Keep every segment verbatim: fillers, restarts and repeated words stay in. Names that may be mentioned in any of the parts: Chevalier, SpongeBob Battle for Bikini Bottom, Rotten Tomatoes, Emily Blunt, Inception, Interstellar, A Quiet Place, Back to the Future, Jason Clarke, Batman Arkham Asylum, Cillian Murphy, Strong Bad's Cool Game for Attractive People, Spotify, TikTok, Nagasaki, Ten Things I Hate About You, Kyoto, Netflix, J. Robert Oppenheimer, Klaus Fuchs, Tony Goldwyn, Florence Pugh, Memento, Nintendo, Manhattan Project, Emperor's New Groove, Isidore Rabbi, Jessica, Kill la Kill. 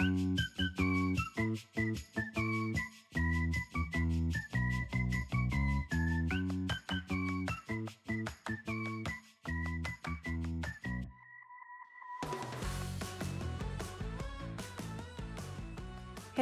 Hey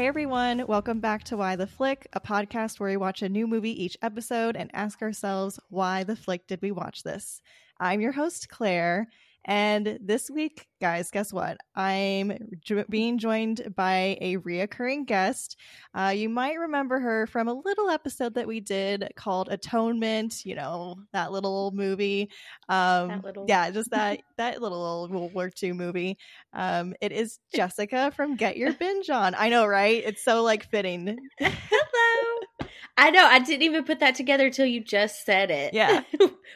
everyone, welcome back to Why the Flick, a podcast where we watch a new movie each episode and ask ourselves, why the flick did we watch this? I'm your host, Claire, and this week, guys, guess what? I'm jo- being joined by a reoccurring guest. Uh, you might remember her from a little episode that we did called Atonement, you know, that little movie. Um, that little. Yeah, just that, that little World War Two movie. Um, it is Jessica from Get Your Binge On. I know, right? It's so, like, fitting. Hello. I know. I didn't even put that together till you just said it. Yeah.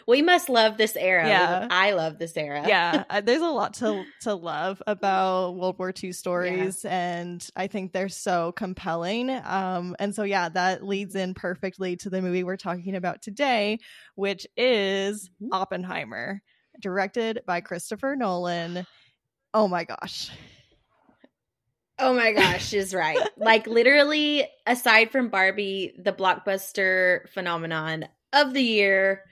We must love this era. Yeah. I love this era. Yeah. Uh, there's a lot to to love about World War Two stories, yeah. And I think they're so compelling. Um, and so, yeah, that leads in perfectly to the movie we're talking about today, which is Oppenheimer, directed by Christopher Nolan. Oh my gosh. Oh my gosh, is right. Like, literally, aside from Barbie, the blockbuster phenomenon of the year,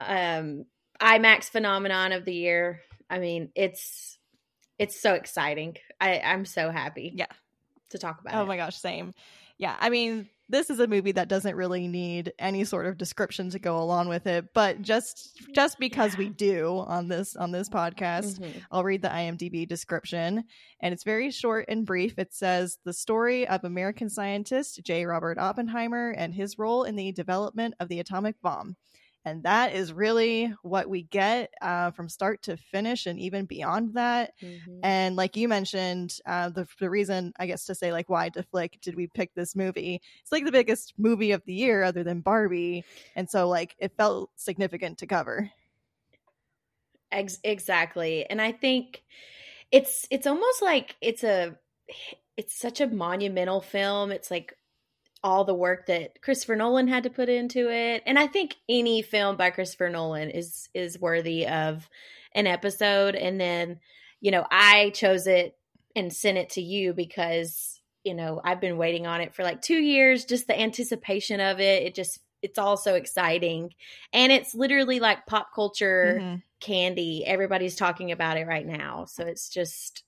um, IMAX phenomenon of the year. I mean, it's it's so exciting. I, I'm so happy yeah. to talk about oh it. Oh my gosh, same. Yeah, I mean, this is a movie that doesn't really need any sort of description to go along with it, but just just because yeah. we do on this on this podcast, mm-hmm. I'll read the I M D B description, and it's very short and brief. It says, the story of American scientist J. Robert Oppenheimer and his role in the development of the atomic bomb. And that is really what we get uh, from start to finish and even beyond that. Mm-hmm. And like you mentioned, uh, the, the reason, I guess, to say, like, why the flick did we pick this movie? It's like the biggest movie of the year other than Barbie. And so, like, it felt significant to cover. Ex- exactly. And I think it's it's almost like it's a it's such a monumental film. It's like all the work that Christopher Nolan had to put into it. And I think any film by Christopher Nolan is is worthy of an episode. And then, you know, I chose it and sent it to you because, you know, I've been waiting on it for like two years, just the anticipation of it. It just, it's all so exciting. And it's literally like pop culture mm-hmm. candy. Everybody's talking about it right now. So it's just...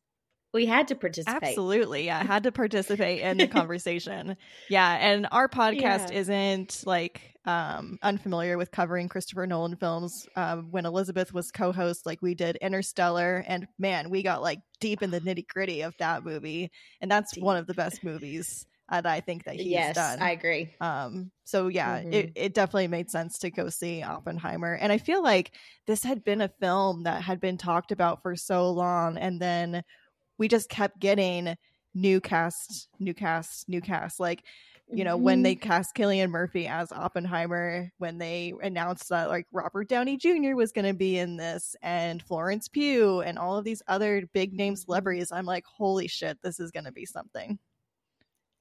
we had to participate. Absolutely. Yeah. I had to participate in the conversation. Yeah. And our podcast yeah. isn't like um, unfamiliar with covering Christopher Nolan films. Um, when Elizabeth was co-host, like we did Interstellar, and man, we got like deep in the nitty gritty of that movie. And that's deep. One of the best movies uh, that I think that he's yes, done. Yes, I agree. Um, so yeah, mm-hmm. it, it definitely made sense to go see Oppenheimer. And I feel like this had been a film that had been talked about for so long. And then we just kept getting new cast, new cast, new cast. Like, you know, mm-hmm. when they cast Cillian Murphy as Oppenheimer, when they announced that like Robert Downey Junior was going to be in this, and Florence Pugh and all of these other big name celebrities, I'm like, holy shit, this is going to be something.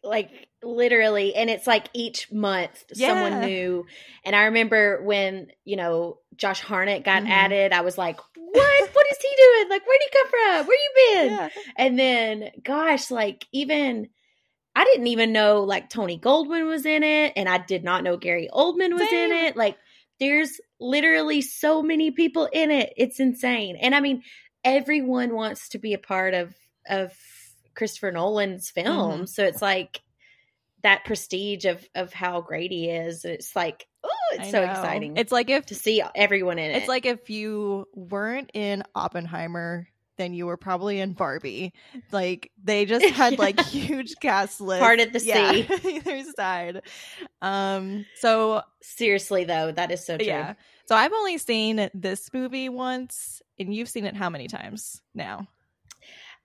Like, literally. And it's like each month yeah. someone new. And I remember when, you know, Josh Hartnett got mm-hmm. added, I was like, what? What is he doing? Like, where do you come from? Where you been? Yeah. And then, gosh, like, even I didn't even know like Tony Goldwyn was in it, and I did not know Gary Oldman was Damn. in it. Like, there's literally so many people in it. It's insane. And I mean, everyone wants to be a part of of Christopher Nolan's film. Mm-hmm. So it's like that prestige of of how great he is. It's like, oh, it's I so know. exciting. It's like if to see everyone in it. It's like if you weren't in Oppenheimer, then you were probably in Barbie. Like, they just had yeah. like huge cast lists. Part of the yeah. sea. Either side. Um so seriously though, that is so true. Yeah. So I've only seen this movie once, and you've seen it how many times now?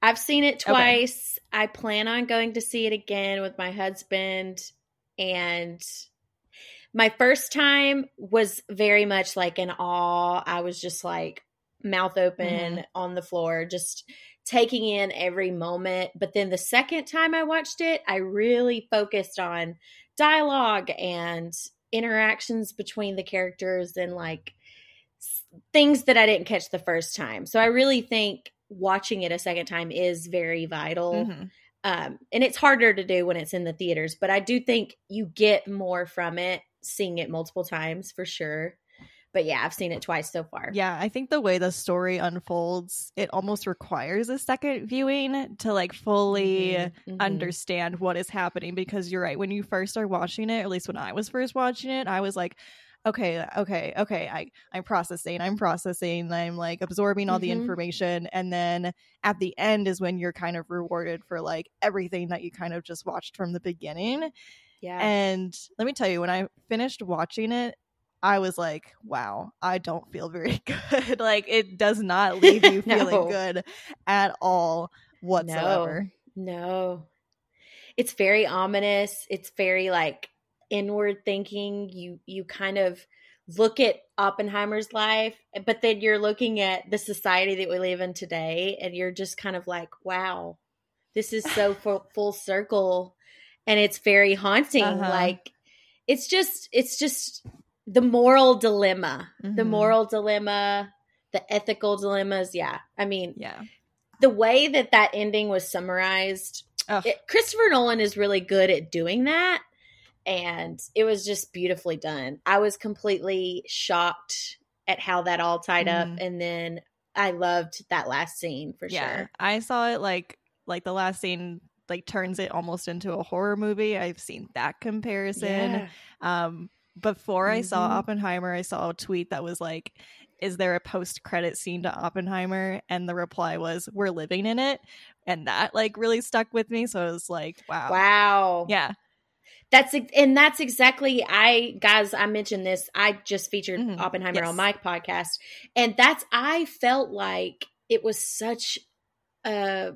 I've seen it twice. Okay. I plan on going to see it again with my husband. And my first time was very much like in awe. I was just like mouth open mm-hmm. on the floor, just taking in every moment. But then the second time I watched it, I really focused on dialogue and interactions between the characters and like things that I didn't catch the first time. So I really think watching it a second time is very vital. Mm-hmm. Um, and it's harder to do when it's in the theaters, but I do think you get more from it seeing it multiple times for sure. But yeah, I've seen it twice so far. Yeah, I think the way the story unfolds, it almost requires a second viewing to like fully mm-hmm. Mm-hmm. understand what is happening, because you're right. When you first are watching it, or at least when I was first watching it, I was like, okay, okay, okay, I, I'm processing, I'm processing, I'm like absorbing all mm-hmm. the information. And then at the end is when you're kind of rewarded for like everything that you kind of just watched from the beginning. Yeah. And let me tell you, when I finished watching it, I was like, wow, I don't feel very good. Like, it does not leave you no. feeling good at all whatsoever. No. no. It's very ominous. It's very like inward thinking. You you kind of look at Oppenheimer's life, but then you're looking at the society that we live in today, and you're just kind of like, wow, this is so full, full circle. And it's very haunting. Uh-huh. Like, it's just it's just the moral dilemma, mm-hmm. the moral dilemma, the ethical dilemmas. Yeah. I mean, yeah. the way that that ending was summarized, it, Christopher Nolan is really good at doing that. And it was just beautifully done. I was completely shocked at how that all tied mm-hmm. up. And then I loved that last scene for yeah. sure. I saw it like, like the last scene like turns it almost into a horror movie. I've seen that comparison. Yeah. Um, Before I mm-hmm. saw Oppenheimer, I saw a tweet that was like, is there a post-credit scene to Oppenheimer? And the reply was, we're living in it. And that like really stuck with me. So I was like, wow. Wow. Yeah. That's and that's exactly I guys, I mentioned this. I just featured mm-hmm. Oppenheimer yes. on my podcast. And that's I felt like it was such a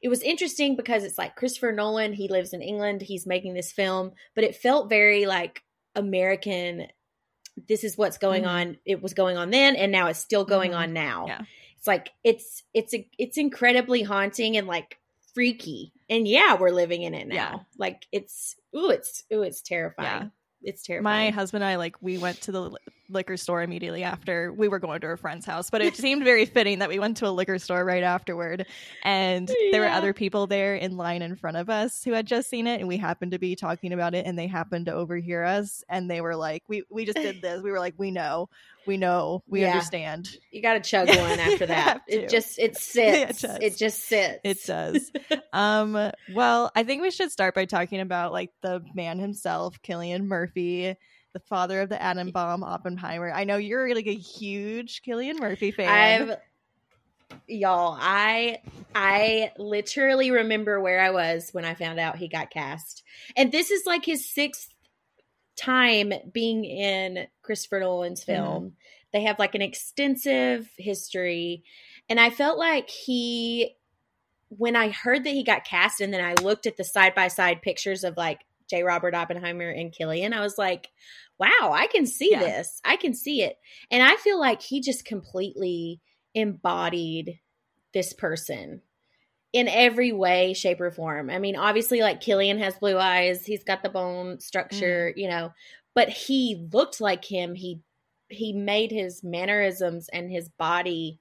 It was interesting because it's like Christopher Nolan, he lives in England, he's making this film, but it felt very like American, this is what's going mm. on. It was going on then, and now it's still going mm. on now. Yeah. It's like it's it's a, it's incredibly haunting and like freaky. And yeah, we're living in it now. Yeah. Like it's ooh, it's ooh, it's terrifying. Yeah. It's terrifying. My husband and I, like, we went to the liquor store immediately after. We were going to a friend's house, but it seemed very fitting that we went to a liquor store right afterward. And yeah. there were other people there in line in front of us who had just seen it, and we happened to be talking about it, and they happened to overhear us, and they were like, we we just did this. We were like, we know, we know, we yeah. understand. You got to chug one after that. It just, it sits. Yeah, it, it just sits. It does. um. Well, I think we should start by talking about, like, the man himself, Cillian Murphy, the father of the atom bomb, Oppenheimer. I know you're like a huge Cillian Murphy fan. I've, y'all, I I literally remember where I was when I found out he got cast. And this is like his sixth time being in Christopher Nolan's film. Mm-hmm. They have like an extensive history. And I felt like he, when I heard that he got cast and then I looked at the side-by-side pictures of like J. Robert Oppenheimer and Cillian, I was like, wow, I can see yeah. this. I can see it. And I feel like he just completely embodied this person in every way, shape, or form. I mean, obviously, like, Cillian has blue eyes. He's got the bone structure, mm. you know. But he looked like him. He he made his mannerisms and his body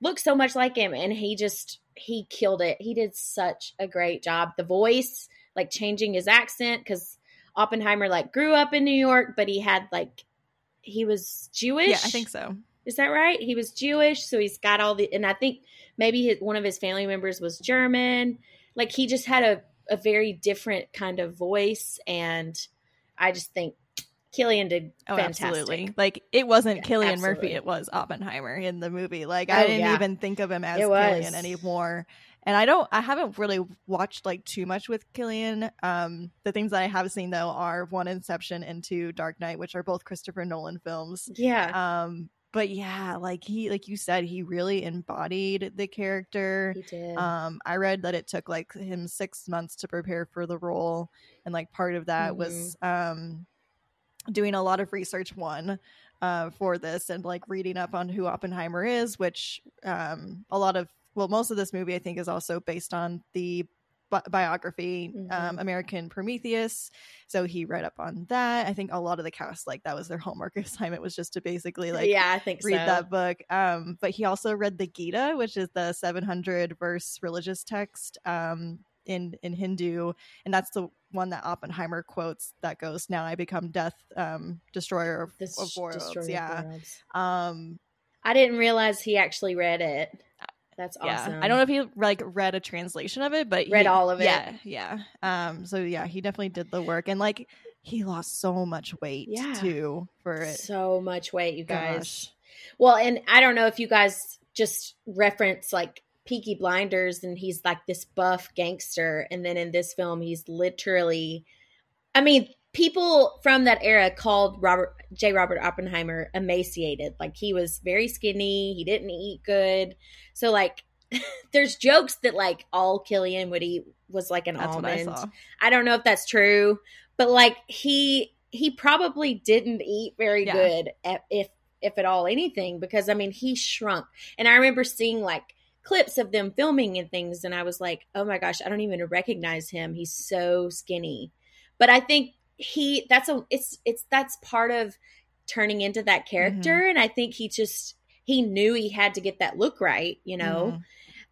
look so much like him. And he just, he killed it. He did such a great job. The voice, like, changing his accent, because Oppenheimer, like, grew up in New York, but he had, like, he was Jewish. Yeah, I think so. Is that right? He was Jewish, so he's got all the, and I think maybe his, one of his family members was German. Like, he just had a, a very different kind of voice, and I just think Cillian did oh, fantastic. Absolutely. Like, it wasn't yeah, Cillian absolutely. Murphy, it was Oppenheimer in the movie. Like, I oh, didn't yeah. even think of him as Cillian anymore. And I don't, I haven't really watched like too much with Cillian. Um, the things that I have seen though are one, Inception, and two, Dark Knight, which are both Christopher Nolan films. Yeah. Um, but yeah, like he, like you said, he really embodied the character. He did. Um, I read that it took like him six months to prepare for the role, and like part of that mm-hmm. was um, doing a lot of research. One. Uh, for this, and like reading up on who Oppenheimer is, which um, a lot of, well, most of this movie I think is also based on the bi- biography mm-hmm. um, American Prometheus. So he read up on that. I think a lot of the cast, like, that was their homework assignment, was just to basically like yeah, I think read so. that book. Um, but he also read the Gita, which is the seven hundred verse religious text. Um, in in Hindu, and that's the one that Oppenheimer quotes that goes, "Now I become death, um, destroyer of, this of worlds." Destroyer yeah, of worlds. Um, I didn't realize he actually read it. That's awesome. Yeah. I don't know if he like read a translation of it, but read he, all of it. Yeah, yeah. Um, so yeah, he definitely did the work, and like he lost so much weight yeah. too for it. So much weight, you guys. Gosh. Well, and I don't know if you guys just reference like Peaky Blinders, and he's like this buff gangster, and then in this film he's literally, I mean, people from that era called Robert J. Robert Oppenheimer emaciated. Like he was very skinny, he didn't eat good. So like there's jokes that like all Cillian would eat was like an that's almond. I, I don't know if that's true, but like he he probably didn't eat very yeah. good at, if if at all anything, because I mean he shrunk. And I remember seeing like clips of them filming and things, and I was like, oh my gosh, I don't even recognize him, he's so skinny. But I think he that's a it's it's that's part of turning into that character. Mm-hmm. And I think he just he knew he had to get that look right, you know. Mm-hmm.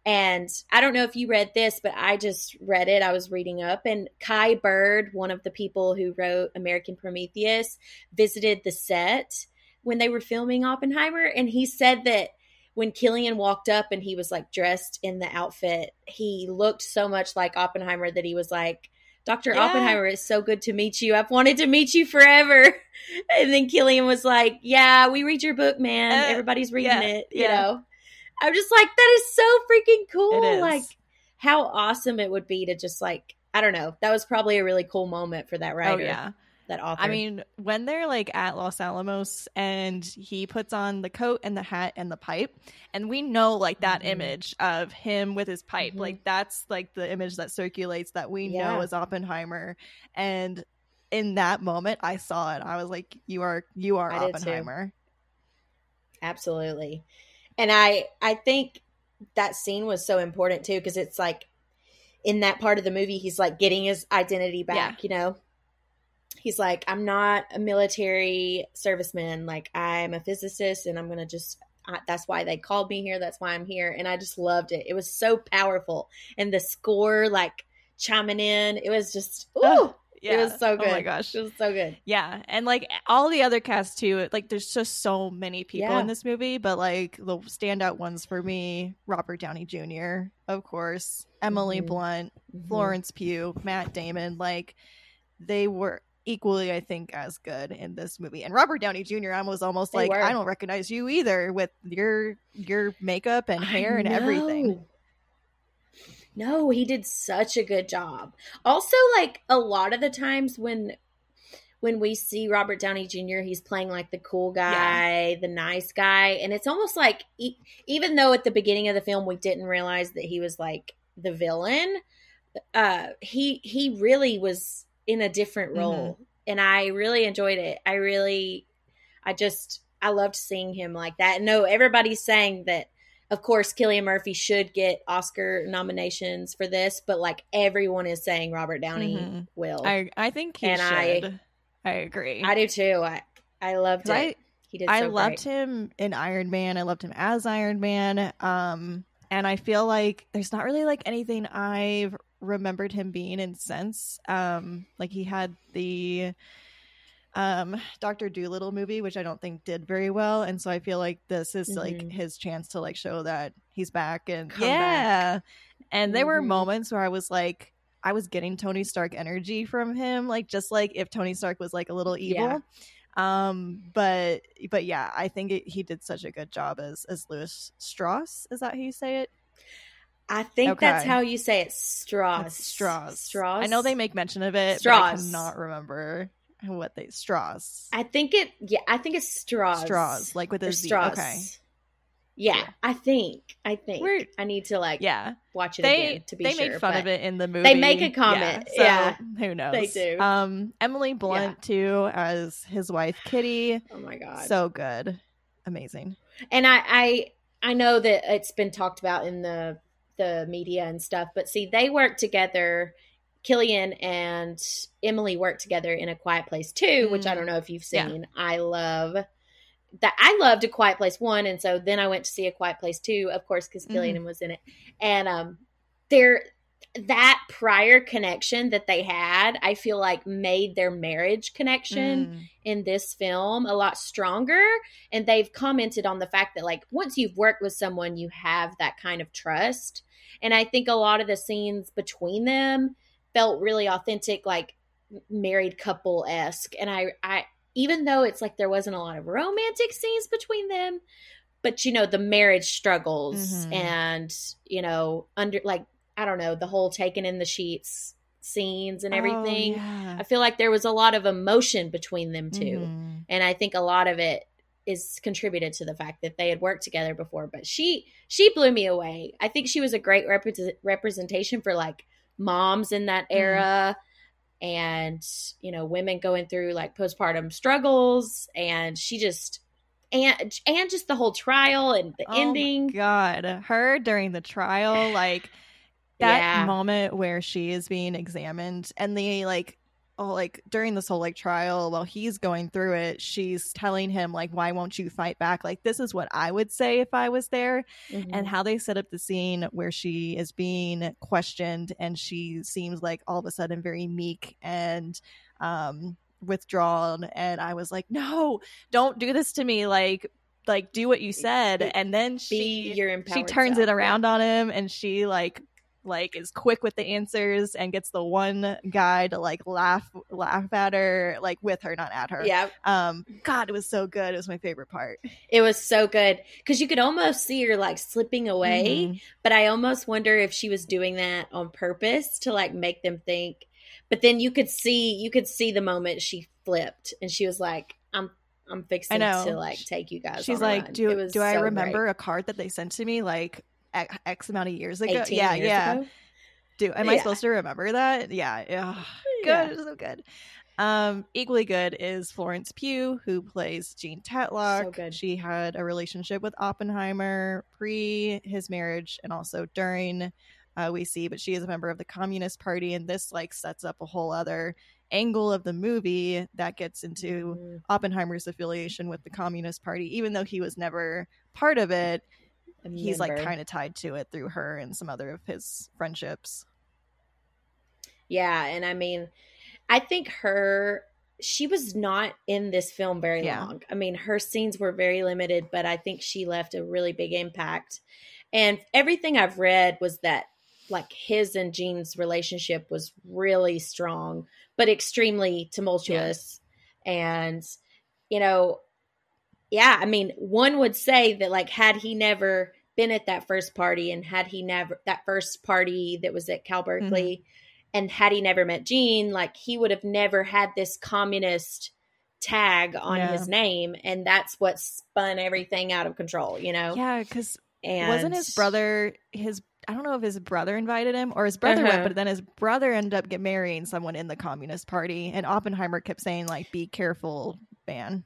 And I don't know if you read this, but I just read it, I was reading up, and Kai Bird, one of the people who wrote American Prometheus, visited the set when they were filming Oppenheimer, and he said that when Cillian walked up and he was like dressed in the outfit, he looked so much like Oppenheimer that he was like, Doctor Yeah. Oppenheimer, it's so good to meet you. I've wanted to meet you forever. And then Cillian was like, yeah, we read your book, man. Uh, Everybody's reading yeah, it. You yeah. know, I'm just like, that is so freaking cool. It is. Like how awesome it would be to just like, I don't know. That was probably a really cool moment for that writer. Oh, yeah. That author. I mean, when they're like at Los Alamos and he puts on the coat and the hat and the pipe, and we know like that mm-hmm. image of him with his pipe, mm-hmm. like that's like the image that circulates that we yeah. know as Oppenheimer. And in that moment, I saw it. I was like, "You are, you are I Oppenheimer." Absolutely, and I, I think that scene was so important too, because it's like in that part of the movie, he's like getting his identity back, yeah. you know. He's like, I'm not a military serviceman. Like, I'm a physicist, and I'm going to just – that's why they called me here. That's why I'm here. And I just loved it. It was so powerful. And the score, like, chiming in, it was just – ooh. Yeah. It was so good. Oh my gosh. It was so good. Yeah. And like all the other cast too, like there's just so many people yeah. in this movie, but like the standout ones for me, Robert Downey Junior, of course, Emily mm-hmm. Blunt, mm-hmm. Florence Pugh, Matt Damon, like they were – equally, I think, as good in this movie. And Robert Downey Junior I was almost they like, were. I don't recognize you either with your your makeup and hair and everything. No, he did such a good job. Also, like a lot of the times when when we see Robert Downey Junior, he's playing like the cool guy, yeah. the nice guy, and it's almost like e- even though at the beginning of the film we didn't realize that he was like the villain, uh, he he really was. In a different role. Mm-hmm. And I really enjoyed it. I really, I just, I loved seeing him like that. No, everybody's saying that, of course, Cillian Murphy should get Oscar nominations for this, but like everyone is saying Robert Downey mm-hmm. will. I, I think he and should. I, I agree. I do too. I, I loved it. I, he did so I loved great. him in Iron Man. I loved him as Iron Man. Um, and I feel like there's not really like anything I've remembered him being in since. Um, like he had the um Doctor Dolittle movie, which I don't think did very well, and so I feel like this is mm-hmm. like his chance to like show that he's back and come yeah. back. And mm-hmm. there were moments where I was like, I was getting Tony Stark energy from him, like just like if Tony Stark was like a little evil. Yeah. Um, but but yeah, I think it, he did such a good job as as Lewis Strauss. Is that how you say it? I think okay. that's how you say it. Strauss. Strauss. Strauss. I know they make mention of it. Strauss. But I cannot remember what they. Strauss. I think it. Yeah, I think it's Strauss. Strauss, like with a Z. Okay. Yeah, yeah, I think. I think We're, I need to like. Yeah. Watch it they, again to be they sure. They make fun of it in the movie. They make a comment. Yeah. So yeah. Who knows? They do. Um, Emily Blunt yeah. too as his wife Kitty. Oh my god. So good. Amazing. And I, I, I know that it's been talked about in the. the media and stuff, but see, they work together. Cillian and Emily work together in A Quiet Place two, mm-hmm. which I don't know if you've seen. Yeah. I love that. I loved A Quiet Place one, and so then I went to see A Quiet Place two, of course, because Cillian mm-hmm. was in it. And um, they're that prior connection that they had, I feel like made their marriage connection mm. in this film a lot stronger. And they've commented on the fact that, like, once you've worked with someone, you have that kind of trust. And I think a lot of the scenes between them felt really authentic, like married couple-esque. And I, I, even though it's like there wasn't a lot of romantic scenes between them, but, you know, the marriage struggles mm-hmm. and, you know, under like, I don't know, the whole taking in the sheets scenes and everything. Oh, yeah. I feel like there was a lot of emotion between them two. Mm-hmm. And I think a lot of it is contributed to the fact that they had worked together before. But she she blew me away. I think she was a great rep- representation for, like, moms in that era mm-hmm. and, you know, women going through, like, postpartum struggles. And she just... And and just the whole trial and the oh ending. God, her during the trial, like that yeah. moment where she is being examined, and the like, oh, like during this whole like trial while he's going through it, she's telling him like, "Why won't you fight back? Like this is what I would say if I was there." Mm-hmm. And how they set up the scene where she is being questioned, and she seems like all of a sudden very meek and um. withdrawn, and I was like, no, don't do this to me, like like do what you said. And then she she turns it around on him, and she like like is quick with the answers and gets the one guy to like laugh laugh at her, like with her, not at her. Yeah. Um god, it was so good. It was my favorite part. It was so good because you could almost see her like slipping away, mm-hmm. but I almost wonder if she was doing that on purpose to like make them think. But then you could see you could see the moment she flipped, and she was like, I'm I'm fixing to like take you guys. She's like, do do I remember a card that they sent to me like X amount of years ago? Yeah, yeah. Do am I supposed to remember that? Yeah. Yeah. Good, so good. Um, equally good is Florence Pugh, who plays Jean Tatlock. So good. She had a relationship with Oppenheimer pre his marriage and also during. Uh, we see, but she is a member of the Communist Party, and this like sets up a whole other angle of the movie that gets into mm-hmm. Oppenheimer's affiliation with the Communist Party, even though he was never part of it. He's like kind of tied to it through her and some other of his friendships. Yeah, and I mean, I think her she was not in this film very yeah. long. I mean, her scenes were very limited, but I think she left a really big impact. And everything I've read was that like his and Jean's relationship was really strong, but extremely tumultuous. Yeah. And, you know, yeah, I mean, one would say that like, had he never been at that first party and had he never, that first party that was at Cal Berkeley mm-hmm. and had he never met Jean, like he would have never had this communist tag on yeah. his name. And that's what spun everything out of control, you know? Yeah. Cause And wasn't his brother his I don't know if his brother invited him or his brother uh-huh. went, but then his brother ended up get marrying someone in the Communist Party, and Oppenheimer kept saying like, be careful, man.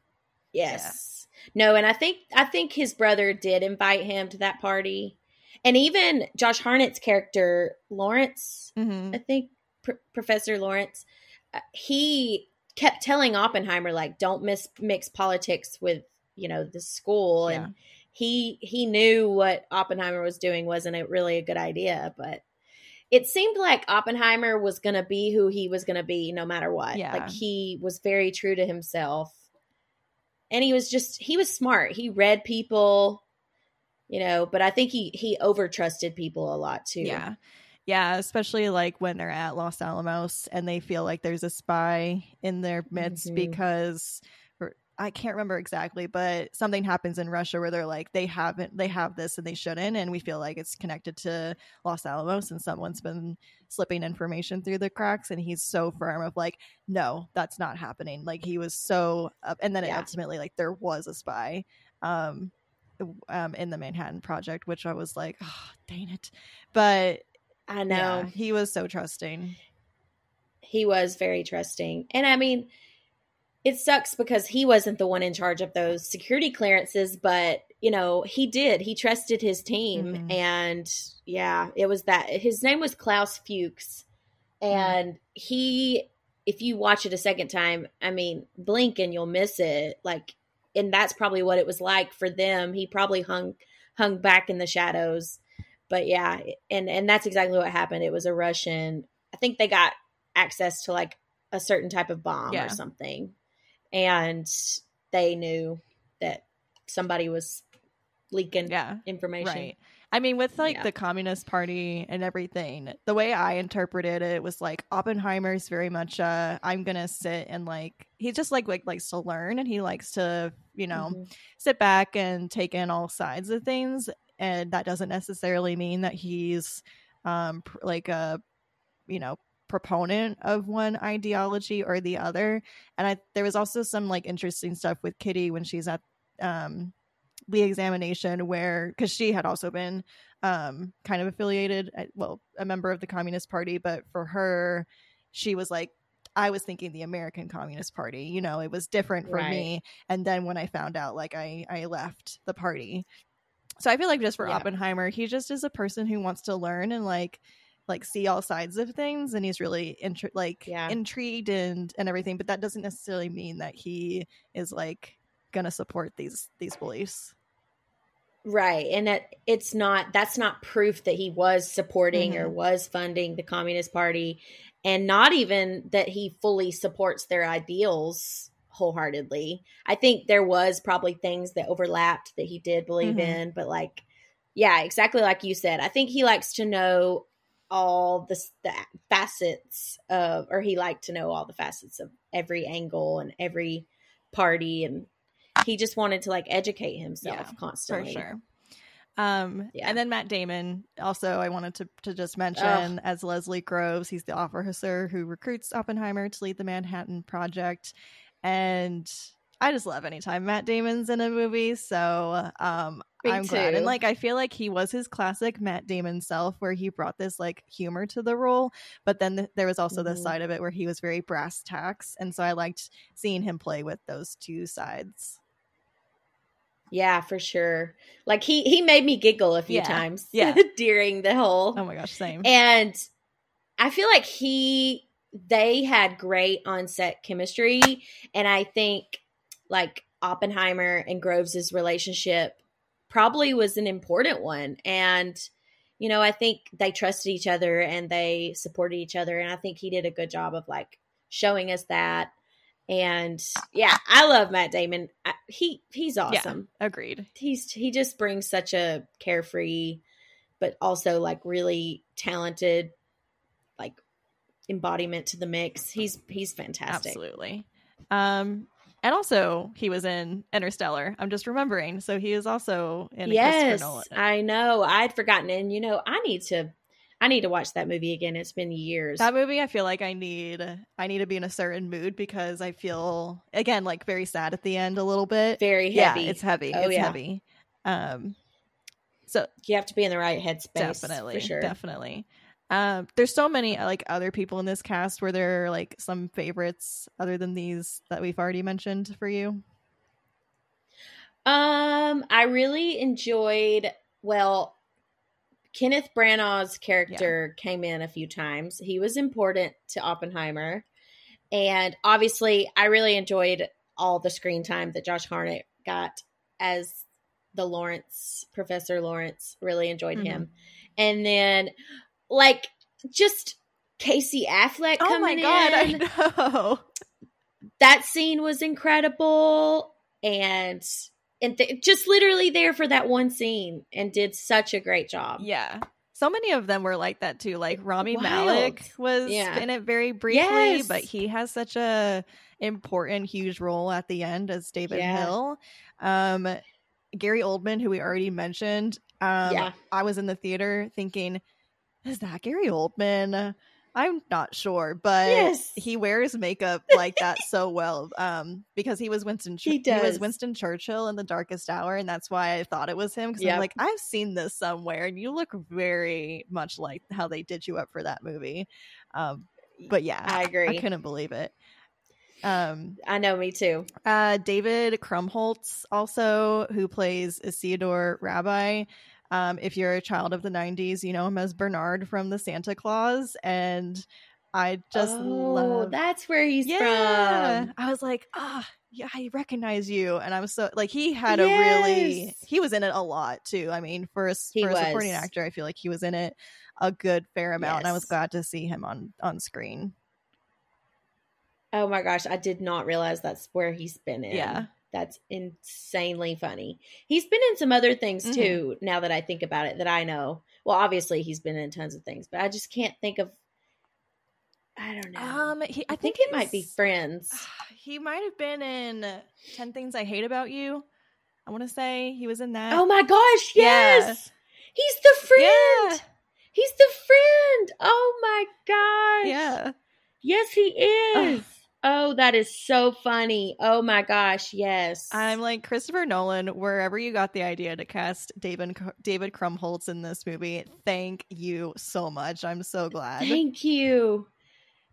Yes. Yeah. No, and I think I think his brother did invite him to that party. And even Josh Hartnett's character, Lawrence, mm-hmm. I think P- Professor Lawrence, uh, he kept telling Oppenheimer like, don't mis- mix politics with, you know, the school yeah. and He he knew what Oppenheimer was doing wasn't a, really a good idea, but it seemed like Oppenheimer was going to be who he was going to be no matter what. Yeah. Like he was very true to himself, and he was just he was smart. He read people, you know, but I think he he overtrusted people a lot too. Yeah, yeah, especially like when they're at Los Alamos and they feel like there's a spy in their midst mm-hmm. because. I can't remember exactly, but something happens in Russia where they're like, they haven't, they have this and they shouldn't. And we feel like it's connected to Los Alamos, and someone's been slipping information through the cracks. And he's so firm of like, no, that's not happening. Like he was so up. And then yeah. ultimately like there was a spy um, um, in the Manhattan Project, which I was like, oh, dang it. But I know yeah, he was so trusting. He was very trusting. And I mean, it sucks because he wasn't the one in charge of those security clearances, but, you know, he did. He trusted his team. Mm-hmm. And, yeah, it was that. His name was Klaus Fuchs. And mm-hmm. he, if you watch it a second time, I mean, blink and you'll miss it. Like, and that's probably what it was like for them. He probably hung hung back in the shadows. But yeah, and, and that's exactly what happened. It was a Russian. I think they got access to like a certain type of bomb yeah. or something. And they knew that somebody was leaking yeah, information. Right. I mean, with like yeah. the Communist Party and everything, the way I interpreted it was like Oppenheimer's very much uh I'm gonna sit and like he just like, like likes to learn, and he likes to, you know, mm-hmm. sit back and take in all sides of things. And that doesn't necessarily mean that he's um pr- like a, you know, proponent of one ideology or the other. And I there was also some like interesting stuff with Kitty when she's at um the examination, where because she had also been um kind of affiliated, well, a member of the Communist Party, but for her she was like, I was thinking the American Communist Party, you know, it was different for right. me. And then when I found out, like I I left the party. So I feel like just for yeah. Oppenheimer, he just is a person who wants to learn and like like see all sides of things, and he's really intri- like yeah. intrigued and and everything, but that doesn't necessarily mean that he is like gonna support these these beliefs. Right. And that it's not that's not proof that he was supporting mm-hmm. or was funding the Communist Party, and not even that he fully supports their ideals wholeheartedly. I think there was probably things that overlapped that he did believe mm-hmm. in, but like yeah, exactly like you said. I think he likes to know all the, the facets of or he liked to know all the facets of every angle and every party, and he just wanted to like educate himself yeah, constantly. For sure. Um, yeah. And then Matt Damon also, I wanted to, to just mention oh. as Leslie Groves. He's the officer who recruits Oppenheimer to lead the Manhattan Project. And I just love anytime Matt Damon's in a movie. So um, I'm too. glad. And like, I feel like he was his classic Matt Damon self, where he brought this like humor to the role. But then th- there was also mm-hmm. this side of it where he was very brass tacks. And so I liked seeing him play with those two sides. Yeah, for sure. Like he, he made me giggle a few yeah. times yeah. during the whole. Oh my gosh, same. And I feel like he, they had great on-set chemistry. And I think like Oppenheimer and Groves' relationship probably was an important one. And, you know, I think they trusted each other and they supported each other. And I think he did a good job of like showing us that. And yeah, I love Matt Damon. I, he he's awesome. Yeah, agreed. He's he just brings such a carefree, but also like really talented, like embodiment to the mix. He's he's fantastic. Absolutely. Um, and also he was in Interstellar. I'm just remembering. So he is also in. A yes, Christopher Nolan. I know. I'd forgotten. And you know, I need to. I need to watch that movie again. It's been years. That movie, I feel like I need I need to be in a certain mood, because I feel, again, like very sad at the end a little bit. Very heavy. Yeah, it's heavy. Oh, it's yeah. heavy. Um, so you have to be in the right headspace. Definitely. For sure. Definitely. Um, there's so many like other people in this cast. Were there like some favorites other than these that we've already mentioned for you? Um, I really enjoyed, well, Kenneth Branagh's character yeah. came in a few times. He was important to Oppenheimer. And obviously, I really enjoyed all the screen time that Josh Hartnett got as the Lawrence, Professor Lawrence. Really enjoyed mm-hmm. him. And then, like, just Casey Affleck oh coming in. Oh, my God, in. I know. That scene was incredible. And... And th- just literally there for that one scene, and did such a great job. Yeah. So many of them were like that too. Like Rami Wild. Malek was yeah. in it very briefly, yes. but he has such a important, huge role at the end as David yeah. Hill. Um, Gary Oldman, who we already mentioned. Um, yeah. I was in the theater thinking, is that Gary Oldman? I'm not sure, but yes. he wears makeup like that so well, um, because he was Winston. Ch- he, he was Winston Churchill in The Darkest Hour, and that's why I thought it was him. Because yep. I'm like, I've seen this somewhere, and you look very much like how they did you up for that movie. Um, but yeah, I agree. I couldn't believe it. Um, I know, me too. Uh, David Krumholtz also, who plays Isidore Rabbi. Um, if you're a child of the nineties, you know him as Bernard from The Santa Claus. And I just oh, love. That's where he's yeah. from. I was like, ah, oh, yeah, I recognize you, and I was so like, he had yes. a really, he was in it a lot too. I mean, for a, for a supporting actor, I feel like he was in it a good fair amount, yes. and I was glad to see him on on screen. Oh my gosh, I did not realize that's where he's been in. Yeah, that's insanely funny. He's been in some other things mm-hmm. too. Now that I think about it, that I know. Well, obviously he's been in tons of things, but I just can't think of. I don't know. Um, he, I, I think, think it might be Friends. He might have been in ten Things I Hate About You. I want to say he was in that. Oh my gosh, yes! Yeah. He's the friend! Yeah. He's the friend! Oh my gosh! Yeah. Yes, he is! Ugh. Oh, that is so funny. Oh my gosh, yes. I'm like, Christopher Nolan, wherever you got the idea to cast David, David Krumholtz in this movie, thank you so much. I'm so glad. Thank you.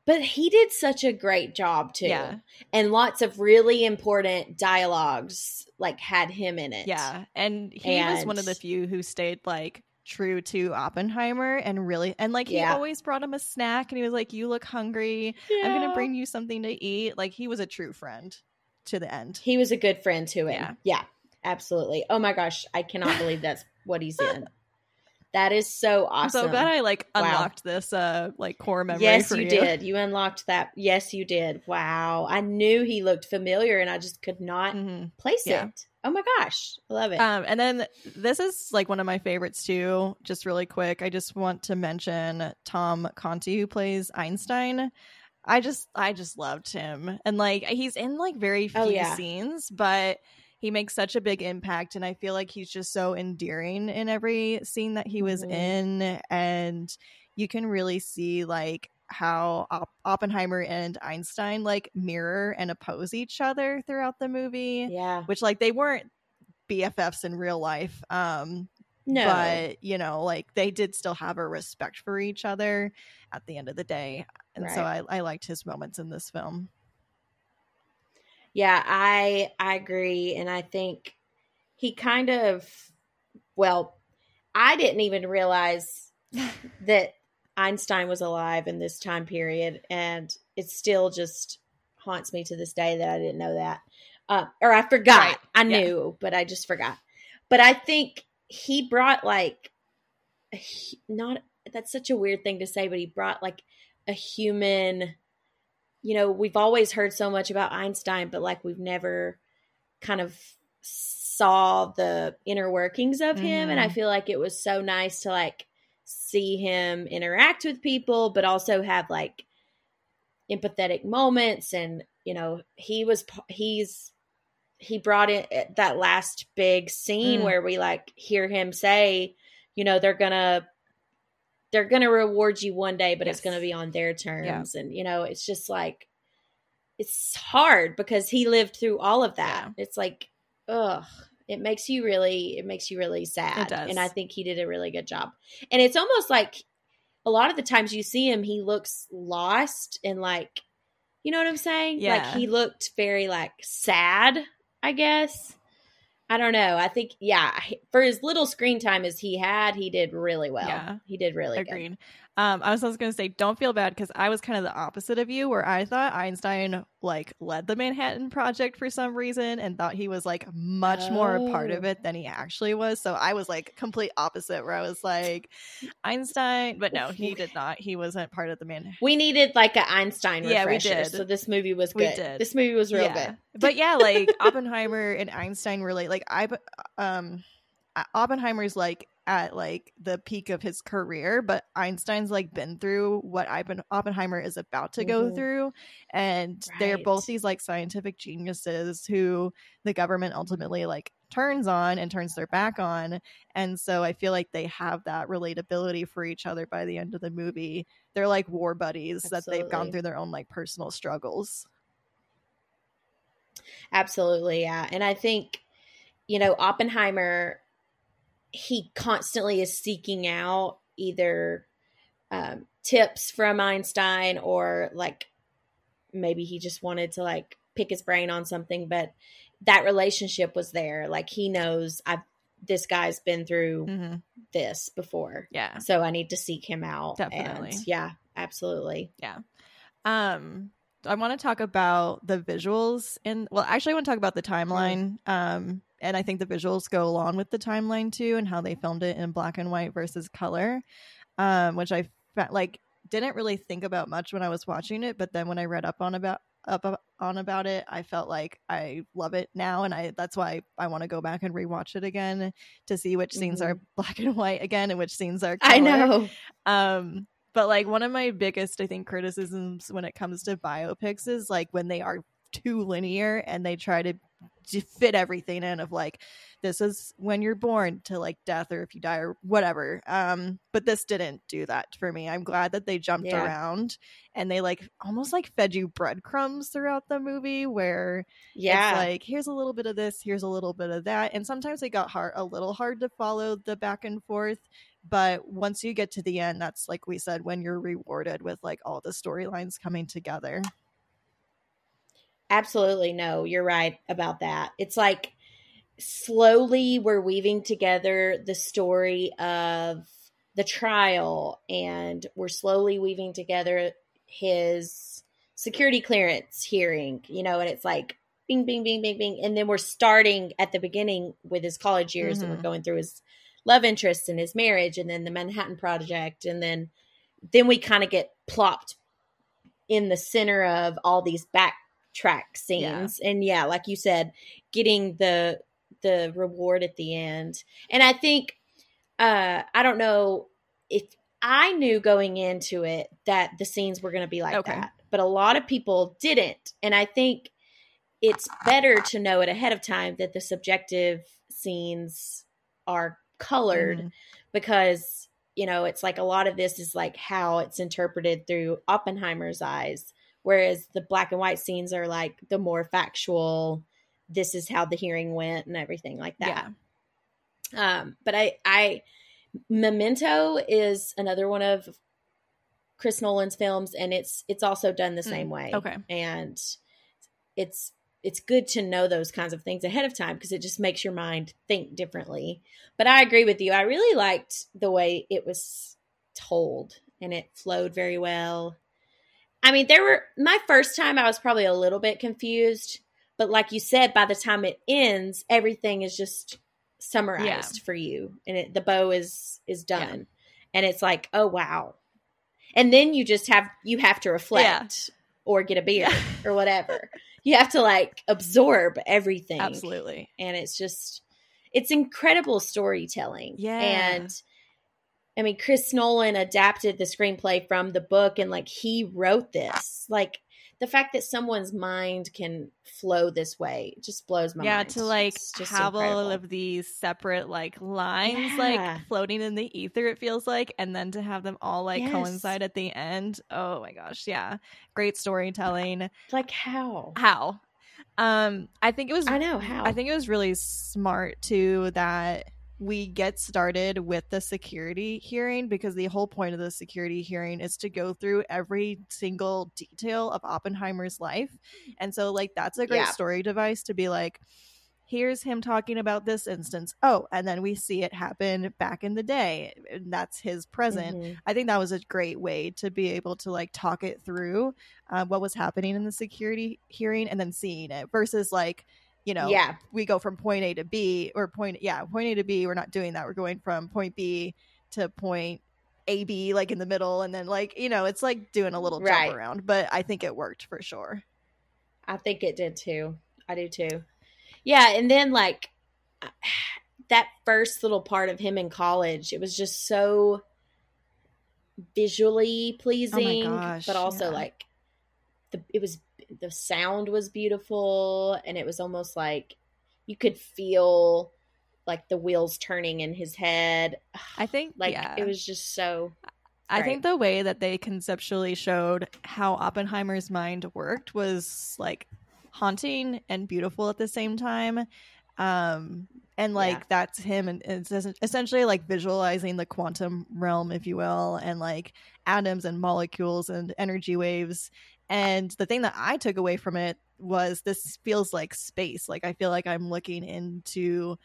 But he did such a great job, too. Yeah. And lots of really important dialogues, like, had him in it. Yeah. And he and... was one of the few who stayed, like, true to Oppenheimer and really – and, like, he yeah. always brought him a snack. And he was like, you look hungry. Yeah. I'm going to bring you something to eat. Like, he was a true friend to the end. He was a good friend to him. Yeah. Yeah. Absolutely. Oh, my gosh. I cannot believe that's what he's in. That is so awesome. I'm so glad I like unlocked wow. this uh like core memory. Yes, for you, you did. You unlocked that. Yes, you did. Wow. I knew he looked familiar and I just could not mm-hmm. place yeah. it. Oh my gosh. I love it. Um, and then this is like one of my favorites too. Just really quick. I just want to mention Tom Conti, who plays Einstein. I just I just loved him. And like he's in like very few oh, yeah. scenes, but he makes such a big impact, and I feel like he's just so endearing in every scene that he was mm-hmm. in, and you can really see like how Op- Oppenheimer and Einstein like mirror and oppose each other throughout the movie. Yeah, which like they weren't B F Fs in real life, um, no, but you know, like they did still have a respect for each other at the end of the day, and right. so I, I liked his moments in this film. Yeah, I I agree, and I think he kind of, well, I didn't even realize that Einstein was alive in this time period, and it still just haunts me to this day that I didn't know that. Uh, or I forgot. Right. I knew, yeah. but I just forgot. But I think he brought like, he, not, that's such a weird thing to say, but he brought like a human... You know, we've always heard so much about Einstein, but like we've never kind of saw the inner workings of him. Mm. And I feel like it was so nice to like see him interact with people, but also have like empathetic moments. And, you know, he was, he's, he brought in that last big scene mm. where we like hear him say, you know, they're going to, they're going to reward you one day, but yes. it's going to be on their terms. Yeah. And, you know, it's just like, it's hard because he lived through all of that. Yeah. It's like, ugh, it makes you really, it makes you really sad. It does. And I think he did a really good job. And it's almost like a lot of the times you see him, he looks lost and like, you know what I'm saying? Yeah. Like he looked very like sad, I guess. I don't know. I think, yeah, for as little screen time as he had, he did really well. Yeah, he did really Agreed. Good. Um, I was also going to say, don't feel bad because I was kind of the opposite of you where I thought Einstein like led the Manhattan Project for some reason and thought he was like much oh. more a part of it than he actually was. So I was like complete opposite where I was like Einstein. But no, he did not. He wasn't part of the Manhattan. We needed like an Einstein refresher. Yeah, we did. So this movie was good. We did. This movie was real yeah. good. But yeah, like Oppenheimer and Einstein really like I um, Oppenheimer's like at like the peak of his career, but Einstein's like been through what Oppenheimer is about to go mm-hmm. through, and right. they're both these like scientific geniuses who the government ultimately like turns on and turns their back on, and so I feel like they have that relatability for each other by the end of the movie. They're like war buddies Absolutely. That they've gone through their own like personal struggles. Absolutely, yeah, and I think you know Oppenheimer. He constantly is seeking out either um, tips from Einstein or like maybe he just wanted to like pick his brain on something, but that relationship was there. Like he knows I've, this guy's been through mm-hmm. this before. Yeah. So I need to seek him out. Definitely. And yeah, Absolutely. Yeah. Um, I want to talk about the visuals and, well, actually I want to talk about the timeline. Um, and I think the visuals go along with the timeline too, and how they filmed it in black and white versus color, um, which I like didn't really think about much when I was watching it. But then when I read up on about up on about it, I felt like I love it now. And I, that's why I want to go back and rewatch it again to see which mm-hmm. scenes are black and white again and which scenes are color. I know. Um, But, like, one of my biggest, I think, criticisms when it comes to biopics is, like, when they are too linear and they try to fit everything in of, like, this is when you're born to, like, death or if you die or whatever. Um, but this didn't do that for me. I'm glad that they jumped yeah. around and they, like, almost, like, fed you breadcrumbs throughout the movie where yeah. it's, like, here's a little bit of this, here's a little bit of that. And sometimes they got hard, a little hard to follow the back and forth. But once you get to the end, that's, like we said, when you're rewarded with, like, all the storylines coming together. Absolutely. No, you're right about that. It's like slowly we're weaving together the story of the trial, and we're slowly weaving together his security clearance hearing, you know, and it's like bing, bing, bing, bing, bing. And then we're starting at the beginning with his college years mm-hmm. and we're going through his love interest in his marriage, and then the Manhattan Project, and then then we kind of get plopped in the center of all these backtrack scenes. Yeah. And yeah, like you said, getting the the reward at the end. And I think uh I don't know if I knew going into it that the scenes were going to be like okay. that, but a lot of people didn't. And I think it's better to know it ahead of time that the subjective scenes are colored mm. because, you know, it's like a lot of this is like how it's interpreted through Oppenheimer's eyes, whereas the black and white scenes are like the more factual, this is how the hearing went and everything like that. Yeah. Um, but I, I, Memento is another one of Chris Nolan's films, and it's, it's also done the mm. same way. Okay. And it's, it's good to know those kinds of things ahead of time because it just makes your mind think differently. But I agree with you. I really liked the way it was told and it flowed very well. I mean, there were my first time I was probably a little bit confused, but like you said, by the time it ends, everything is just summarized yeah. for you, and it, the bow is, is done. Yeah. And it's like, oh, wow. And then you just have, you have to reflect yeah. or get a beer yeah. or whatever. You have to, like, absorb everything. Absolutely. And it's just, it's incredible storytelling. Yeah. And, I mean, Chris Nolan adapted the screenplay from the book, and, like, he wrote this. Like, the fact that someone's mind can flow this way just blows my yeah, mind. Yeah, to, like, have incredible. all of these separate, like, lines, yeah. like, floating in the ether, it feels like, and then to have them all, like, yes. coincide at the end. Oh, my gosh, yeah. Great storytelling. Like, how? How? Um, I think it was... I know, how? I think it was really smart, too, that... we get started with the security hearing, because the whole point of the security hearing is to go through every single detail of Oppenheimer's life. And so, like, that's a great yeah. story device to be like, here's him talking about this instance. Oh, and then we see it happen back in the day. And that's his present. Mm-hmm. I think that was a great way to be able to, like, talk it through uh, what was happening in the security hearing and then seeing it versus, like, you know, yeah. we go from point A to B or point, yeah, point A to B. We're not doing that. We're going from point B to point A, B, like in the middle. And then, like, you know, it's like doing a little right. jump around, but I think it worked for sure. I think it did too. I do too. Yeah. And then, like, that first little part of him in college, it was just so visually pleasing, oh my gosh, but also yeah. like the, it was the sound was beautiful, and it was almost like you could feel, like, the wheels turning in his head. I think like yeah. it was just so I great. think the way that they conceptually showed how Oppenheimer's mind worked was, like, haunting and beautiful at the same time. Um, and, like, yeah. that's him, and it's essentially, like, visualizing the quantum realm, if you will, and, like, atoms and molecules and energy waves. And the thing that I took away from it was, this feels like space. Like, I feel like I'm looking into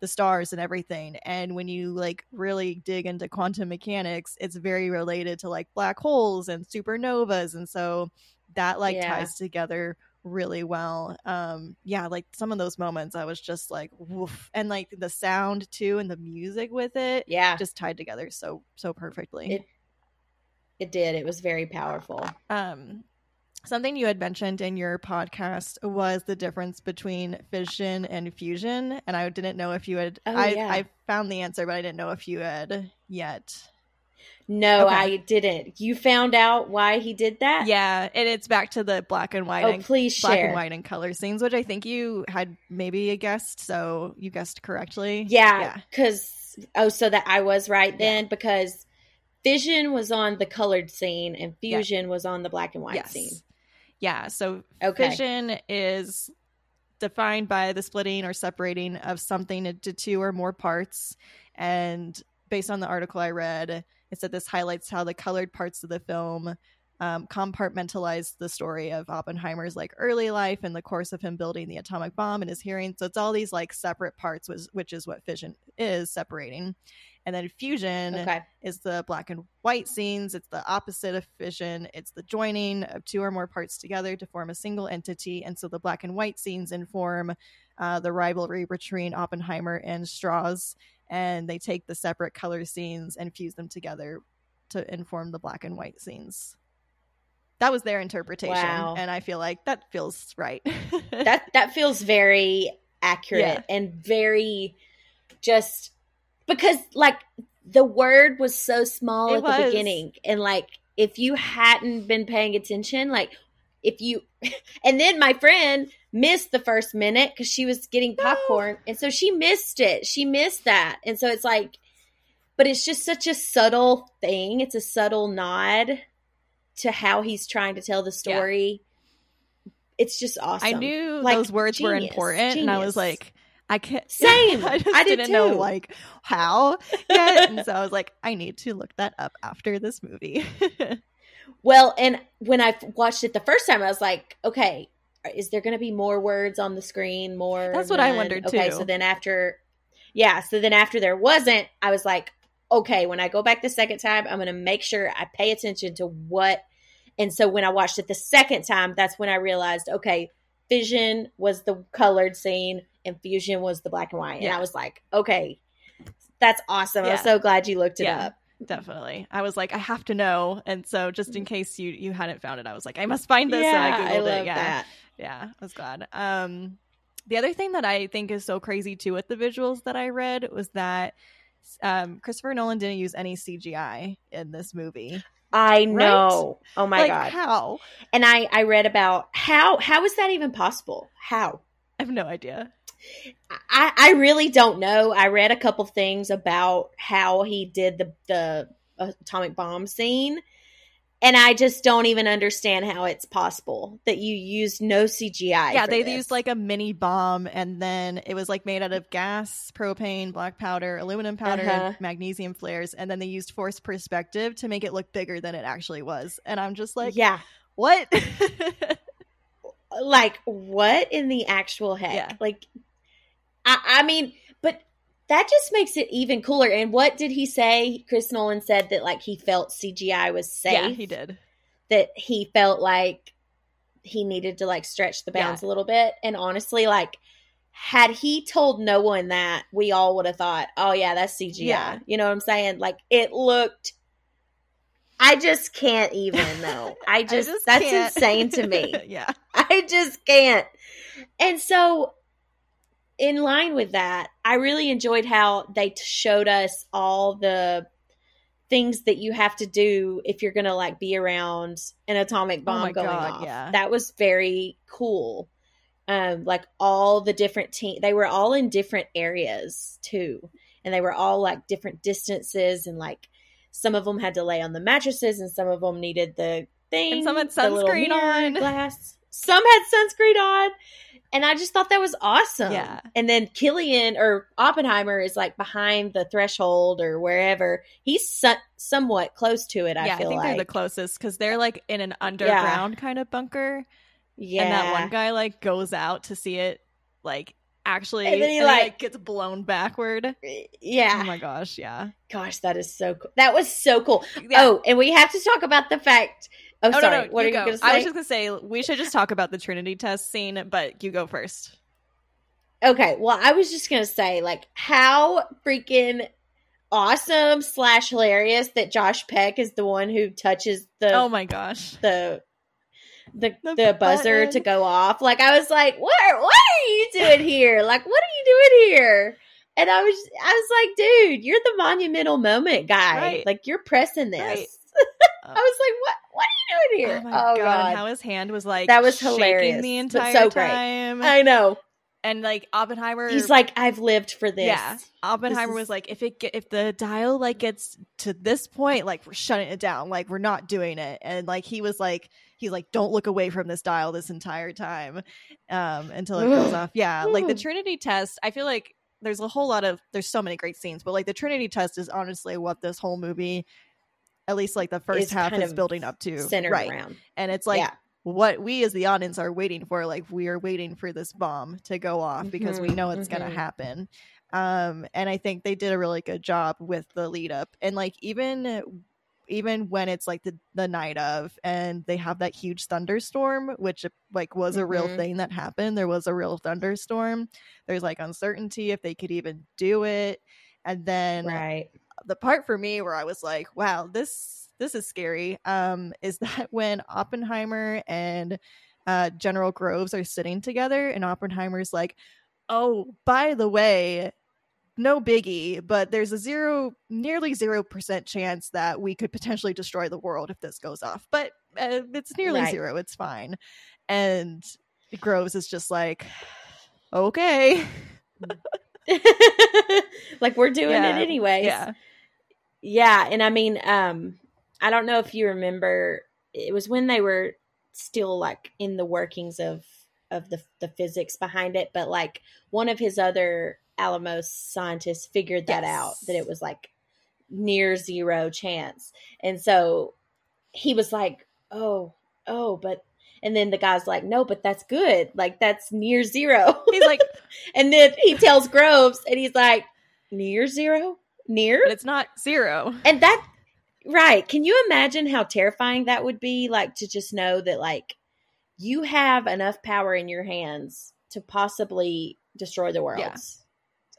the stars and everything. And when you like really dig into quantum mechanics, it's very related to like black holes and supernovas. And so that like yeah. ties together really well. Um, yeah, like some of those moments I was just like, woof. And like the sound too and the music with it. Yeah. Just tied together so, so perfectly. It, it did. It was very powerful. Um, Something you had mentioned in your podcast was the difference between fission and fusion. And I didn't know if you had, oh, I, yeah. I found the answer, but I didn't know if you had yet. No, okay. I didn't. You found out why he did that? Yeah. And it's back to the black and white. Oh, and, please share. Black and white and color scenes, which I think you had maybe guessed. So you guessed correctly. Yeah. Because, yeah. oh, so that I was right then yeah. because fission was on the colored scene and fusion yeah. was on the black and white yes. scene. Yeah, so okay. fission is defined by the splitting or separating of something into two or more parts. And based on the article I read, it said this highlights how the colored parts of the film um, compartmentalize the story of Oppenheimer's like early life and the course of him building the atomic bomb and his hearing. So it's all these like separate parts, which, which is what fission is, separating. And then fusion okay. is the black and white scenes. It's the opposite of fission. It's the joining of two or more parts together to form a single entity. And so the black and white scenes inform uh, the rivalry between Oppenheimer and Strauss. And they take the separate color scenes and fuse them together to inform the black and white scenes. That was their interpretation. Wow. And I feel like that feels right. that that feels very accurate yeah. and very just... Because, like, the word was so small it at the was. beginning. And, like, if you hadn't been paying attention, like, if you – and then my friend missed the first minute because she was getting popcorn. No. And so she missed it. She missed that. And so it's like – but it's just such a subtle thing. It's a subtle nod to how he's trying to tell the story. Yeah. It's just awesome. I knew like, those words genius, were important. Genius. And I was like – I can't. Same. I just I did didn't too. know like how yet, and so I was like, I need to look that up after this movie. Well, and when I watched it the first time, I was like, okay, is there going to be more words on the screen? More. That's what none? I wondered too. Okay, so then after, yeah, so then after there wasn't, I was like, okay, when I go back the second time, I'm going to make sure I pay attention to what. And so when I watched it the second time, that's when I realized, okay, fission was the colored scene. And fusion was the black and white. And yeah. I was like, okay, that's awesome. Yeah. I'm so glad you looked it yeah, up. Definitely. I was like, I have to know. And so just in case you, you hadn't found it, I was like, I must find this. Yeah, and I Googled I love it. Yeah. That. Yeah. I was glad. Um, the other thing that I think is so crazy too with the visuals that I read was that um, Christopher Nolan didn't use any C G I in this movie. I know. Right? Oh my like, God. How? And I, I read about how, how is that even possible? How? I have no idea. I, I really don't know. I read a couple things about how he did the, the atomic bomb scene, and I just don't even understand how it's possible that you used no C G I. Yeah, they this. used like a mini bomb, and then it was like made out of gas, propane, black powder, aluminum powder, uh-huh. and magnesium flares, and then they used forced perspective to make it look bigger than it actually was. And I'm just like, yeah, what? Like, what in the actual heck? Yeah. Like, I, I mean, but that just makes it even cooler. And what did he say? Chris Nolan said that, like, he felt C G I was safe. Yeah, he did. That he felt like he needed to, like, stretch the bounds yeah. a little bit. And honestly, like, had he told no one that, we all would have thought, oh, yeah, that's C G I. Yeah. You know what I'm saying? Like, it looked – I just can't even, though. I just, I just that's can't. insane to me. Yeah. I just can't. And so – in line with that, I really enjoyed how they showed us all the things that you have to do if you're going to, like, be around an atomic bomb oh my going God, off. Yeah. That was very cool. Um, like, all the different teams. They were all in different areas, too. And they were all, like, different distances. And, like, some of them had to lay on the mattresses and some of them needed the thing. And some had sunscreen on. Glass. Some had sunscreen on. And I just thought that was awesome. Yeah. And then Cillian or Oppenheimer is like behind the threshold or wherever. He's su- somewhat close to it, I yeah, feel like. Yeah, I think like. they're the closest because they're like in an underground yeah. kind of bunker. Yeah. And that one guy like goes out to see it like actually, and then he, and like, he like gets blown backward. Yeah. Oh my gosh. Yeah. Gosh, that is so cool. That was so cool. Yeah. Oh, and we have to talk about the fact. Oh, oh sorry. No, no, what you are go. you going to say? I was just going to say we should just talk about the Trinity test scene, but you go first. Okay. Well, I was just going to say, like, how freaking awesome slash hilarious that Josh Peck is the one who touches the. Oh my gosh. The. The, the the buzzer button. To go off. Like, I was like, what what are you doing here? Like, what are you doing here? And I was I was like, dude, you're the monumental moment guy. Right. Like, you're pressing this. Right. I was like, what what are you doing here? Oh, my oh God. God. How his hand was like that was shaking hilarious, the entire so time. I know. And like Oppenheimer, he's like, I've lived for this. Yeah, Oppenheimer this is- was like, if it get, if the dial like gets to this point, like we're shutting it down, like we're not doing it. And like he was like, he's like, don't look away from this dial this entire time um, until it goes off. Yeah, like the Trinity test. I feel like there's a whole lot of there's so many great scenes, but like the Trinity test is honestly what this whole movie, at least like the first it's half, is building up to, centered right? around. And it's like. Yeah. What we as the audience are waiting for, like we are waiting for this bomb to go off because mm-hmm. we know it's mm-hmm. going to happen. Um, and I think they did a really good job with the lead up. And like even even when it's like the, the night of and they have that huge thunderstorm, which like was a mm-hmm. real thing that happened. There was a real thunderstorm. There's like uncertainty if they could even do it. And then right. the part for me where I was like, wow, this This is scary. Um, is that when Oppenheimer and uh, General Groves are sitting together and Oppenheimer's like, oh, by the way, no biggie, but there's a zero, nearly zero percent chance that we could potentially destroy the world if this goes off. But uh, it's nearly right. zero. It's fine. And Groves is just like, okay. Like, we're doing yeah. it anyways. Yeah. Yeah. And I mean, um, I don't know if you remember, it was when they were still like in the workings of, of the, the physics behind it. But like one of his other Alamos scientists figured that yes. out, that it was like near zero chance. And so he was like, oh, oh, but, and then the guy's like, no, but that's good. Like that's near zero. He's like, and then he tells Groves and he's like, near zero, near, but it's not zero. And that, right. Can you imagine how terrifying that would be? Like to just know that like you have enough power in your hands to possibly destroy the world. Yeah.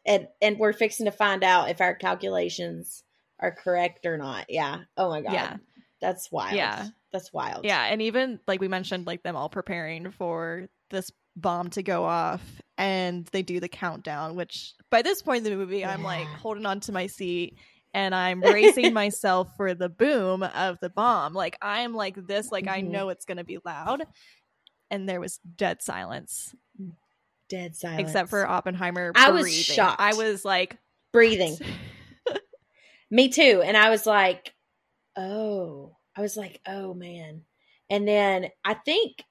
And and we're fixing to find out if our calculations are correct or not. Yeah. Oh my God. Yeah. That's wild. Yeah. That's wild. Yeah. And even like we mentioned, like them all preparing for this bomb to go off and they do the countdown, which by this point in the movie, yeah. I'm like holding on to my seat. And I'm bracing myself for the boom of the bomb. Like, I'm like this. Like, mm-hmm. I know it's going to be loud. And there was dead silence. Dead silence. Except for Oppenheimer breathing. I was shocked. I was like... breathing. Me too. And I was like, oh. I was like, oh, man. And then I think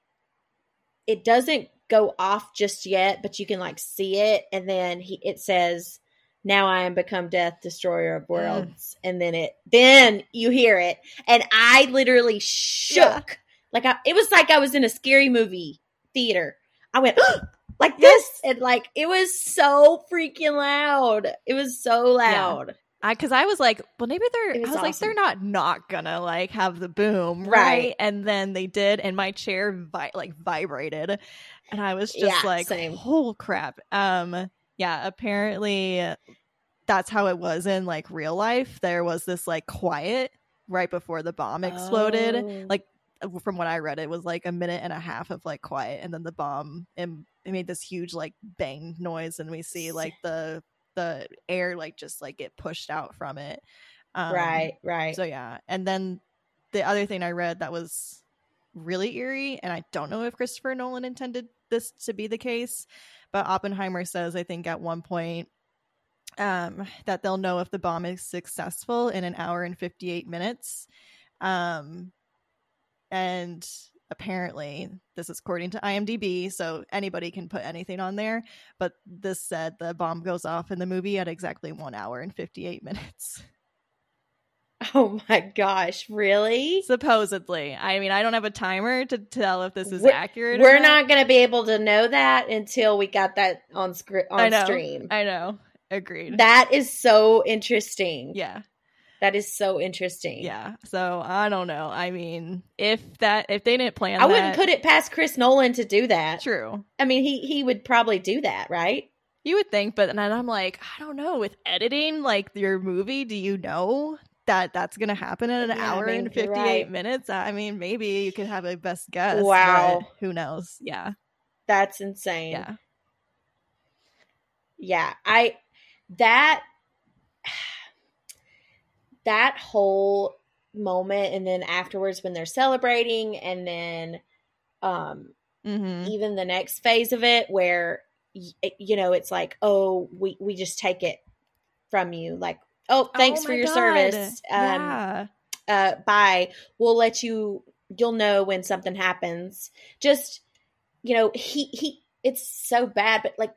it doesn't go off just yet, but you can, like, see it. And then he it says... now I am become death, destroyer of worlds. Mm. And then it, then you hear it. And I literally shook. Yeah. Like I, it was like I was in a scary movie theater. I went like this. Yes. And like, it was so freaking loud. It was so loud. Yeah. I, cause I was like, well, maybe they're, I was awesome. Like, they're not, not gonna like have the boom. Right. right? And then they did. And my chair vi- like vibrated. And I was just yeah, like, same. Holy crap. Um, Yeah, apparently that's how it was in like real life. There was this like quiet right before the bomb exploded. Oh. Like from what I read, it was like a minute and a half of like quiet, and then the bomb and it made this huge like bang noise, and we see like the the air like just like get pushed out from it. Um, right, right. So yeah, and then the other thing I read that was really eerie, and I don't know if Christopher Nolan intended this to be the case. But Oppenheimer says, I think at one point, um, that they'll know if the bomb is successful in an hour and fifty-eight minutes. Um, and apparently, this is according to I M D B, so anybody can put anything on there. But this said the bomb goes off in the movie at exactly one hour and fifty-eight minutes. Oh my gosh, really? Supposedly. I mean, I don't have a timer to tell if this is we're, accurate or We're not, not going to be able to know that until we got that on, scr- on I know, stream. I know. Agreed. That is so interesting. Yeah. That is so interesting. Yeah. So, I don't know. I mean, if that if they didn't plan I that, wouldn't put it past Chris Nolan to do that. True. I mean, he he would probably do that, right? You would think, but then I'm like, I don't know, with editing like your movie, do you know that that's going to happen in an yeah, hour I mean, and fifty-eight right. minutes? I mean, maybe you could have a best guess. Wow. Who knows? Yeah. That's insane. Yeah. Yeah. I, that, that whole moment, and then afterwards when they're celebrating, and then um, mm-hmm. even the next phase of it where, you know, it's like, oh, we, we just take it from you. Like, oh, thanks oh for your God. service. Um, yeah. uh, bye. We'll let you, you'll know when something happens. Just, you know, he, he, it's so bad, but like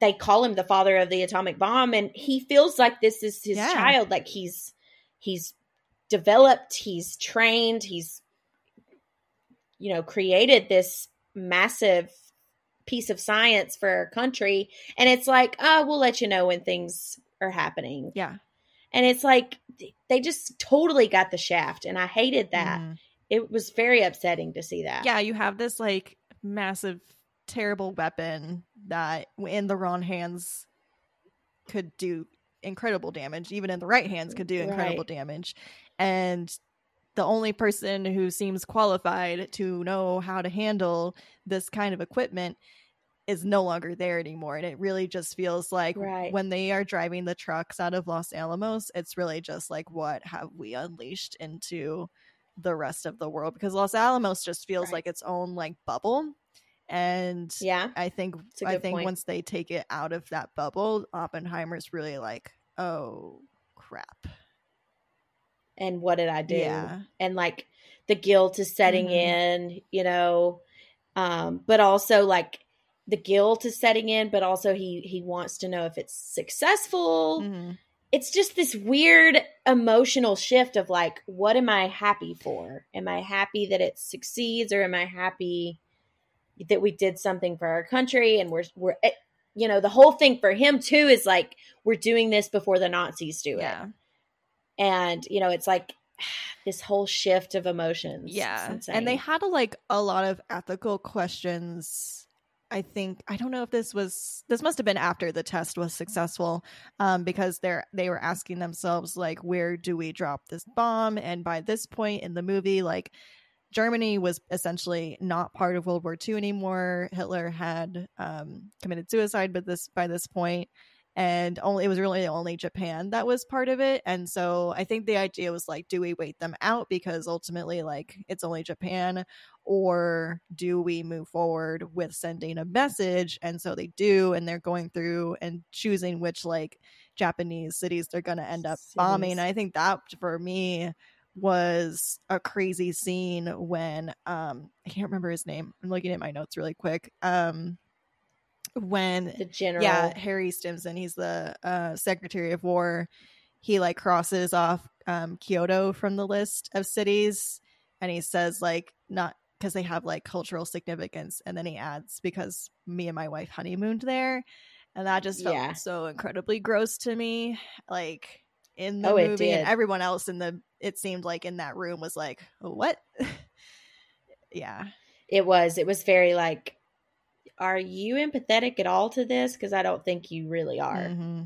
they call him the father of the atomic bomb, and he feels like this is his yeah. child. Like he's, he's developed, he's trained, he's, you know, created this massive piece of science for our country. And it's like, oh, we'll let you know when things are happening. Yeah. And it's like, they just totally got the shaft. And I hated that. Mm. It was very upsetting to see that. Yeah. You have this like massive, terrible weapon that in the wrong hands could do incredible damage. Even in the right hands could do incredible right. damage. And the only person who seems qualified to know how to handle this kind of equipment is no longer there anymore. And it really just feels like right. when they are driving the trucks out of Los Alamos, it's really just like, what have we unleashed into the rest of the world? Because Los Alamos just feels right. like its own like bubble. And yeah, I think I think point. once they take it out of that bubble, Oppenheimer's really like, oh crap. And what did I do? Yeah. And like the guilt is setting mm-hmm. in, you know, um, but also like, the guilt is setting in, but also he, he wants to know if it's successful. Mm-hmm. It's just this weird emotional shift of like, what am I happy for? Am I happy that it succeeds, or am I happy that we did something for our country? And we're, we're, you know, the whole thing for him too is like, we're doing this before the Nazis do yeah. it. And, you know, it's like this whole shift of emotions. Yeah. And they had a, like a lot of ethical questions. I think, I don't know if this was, this must have been after the test was successful, um, because they're, they were asking themselves, like, where do we drop this bomb? And by this point in the movie, like, Germany was essentially not part of World War Two anymore. Hitler had um, committed suicide by this, by this point, and only, it was really only Japan that was part of it. And so I think the idea was, like, do we wait them out? Because ultimately, like, it's only Japan. Or do we move forward with sending a message? And so they do, and they're going through and choosing which like Japanese cities they're going to end up bombing. And I think that for me was a crazy scene when um I can't remember his name. I'm looking at my notes really quick. Um when the general yeah Harry Stimson, he's the uh Secretary of War, he like crosses off um Kyoto from the list of cities, and he says like, not because they have like cultural significance, and then he adds, because me and my wife honeymooned there. And that just felt yeah. so incredibly gross to me, like in the oh, movie, and everyone else in the it seemed like in that room was like, what? yeah it was it was very like, are you empathetic at all to this? Because I don't think you really are. Mm-hmm.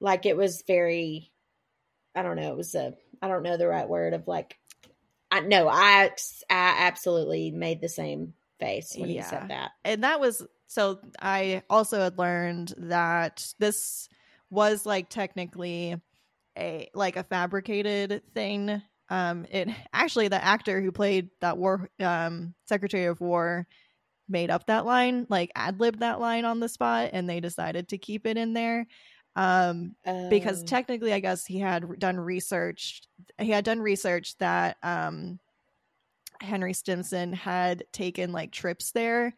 Like, it was very, I don't know, it was a, I don't know the right word of like, I, no, I, I absolutely made the same face when yeah. he said that. And that was, so I also had learned that this was like technically a, like a fabricated thing. Um, it actually, the actor who played that war, um, Secretary of War, made up that line, like ad-libbed that line on the spot, and they decided to keep it in there. Um, um because technically I guess he had done research he had done research that um Henry Stimson had taken like trips there,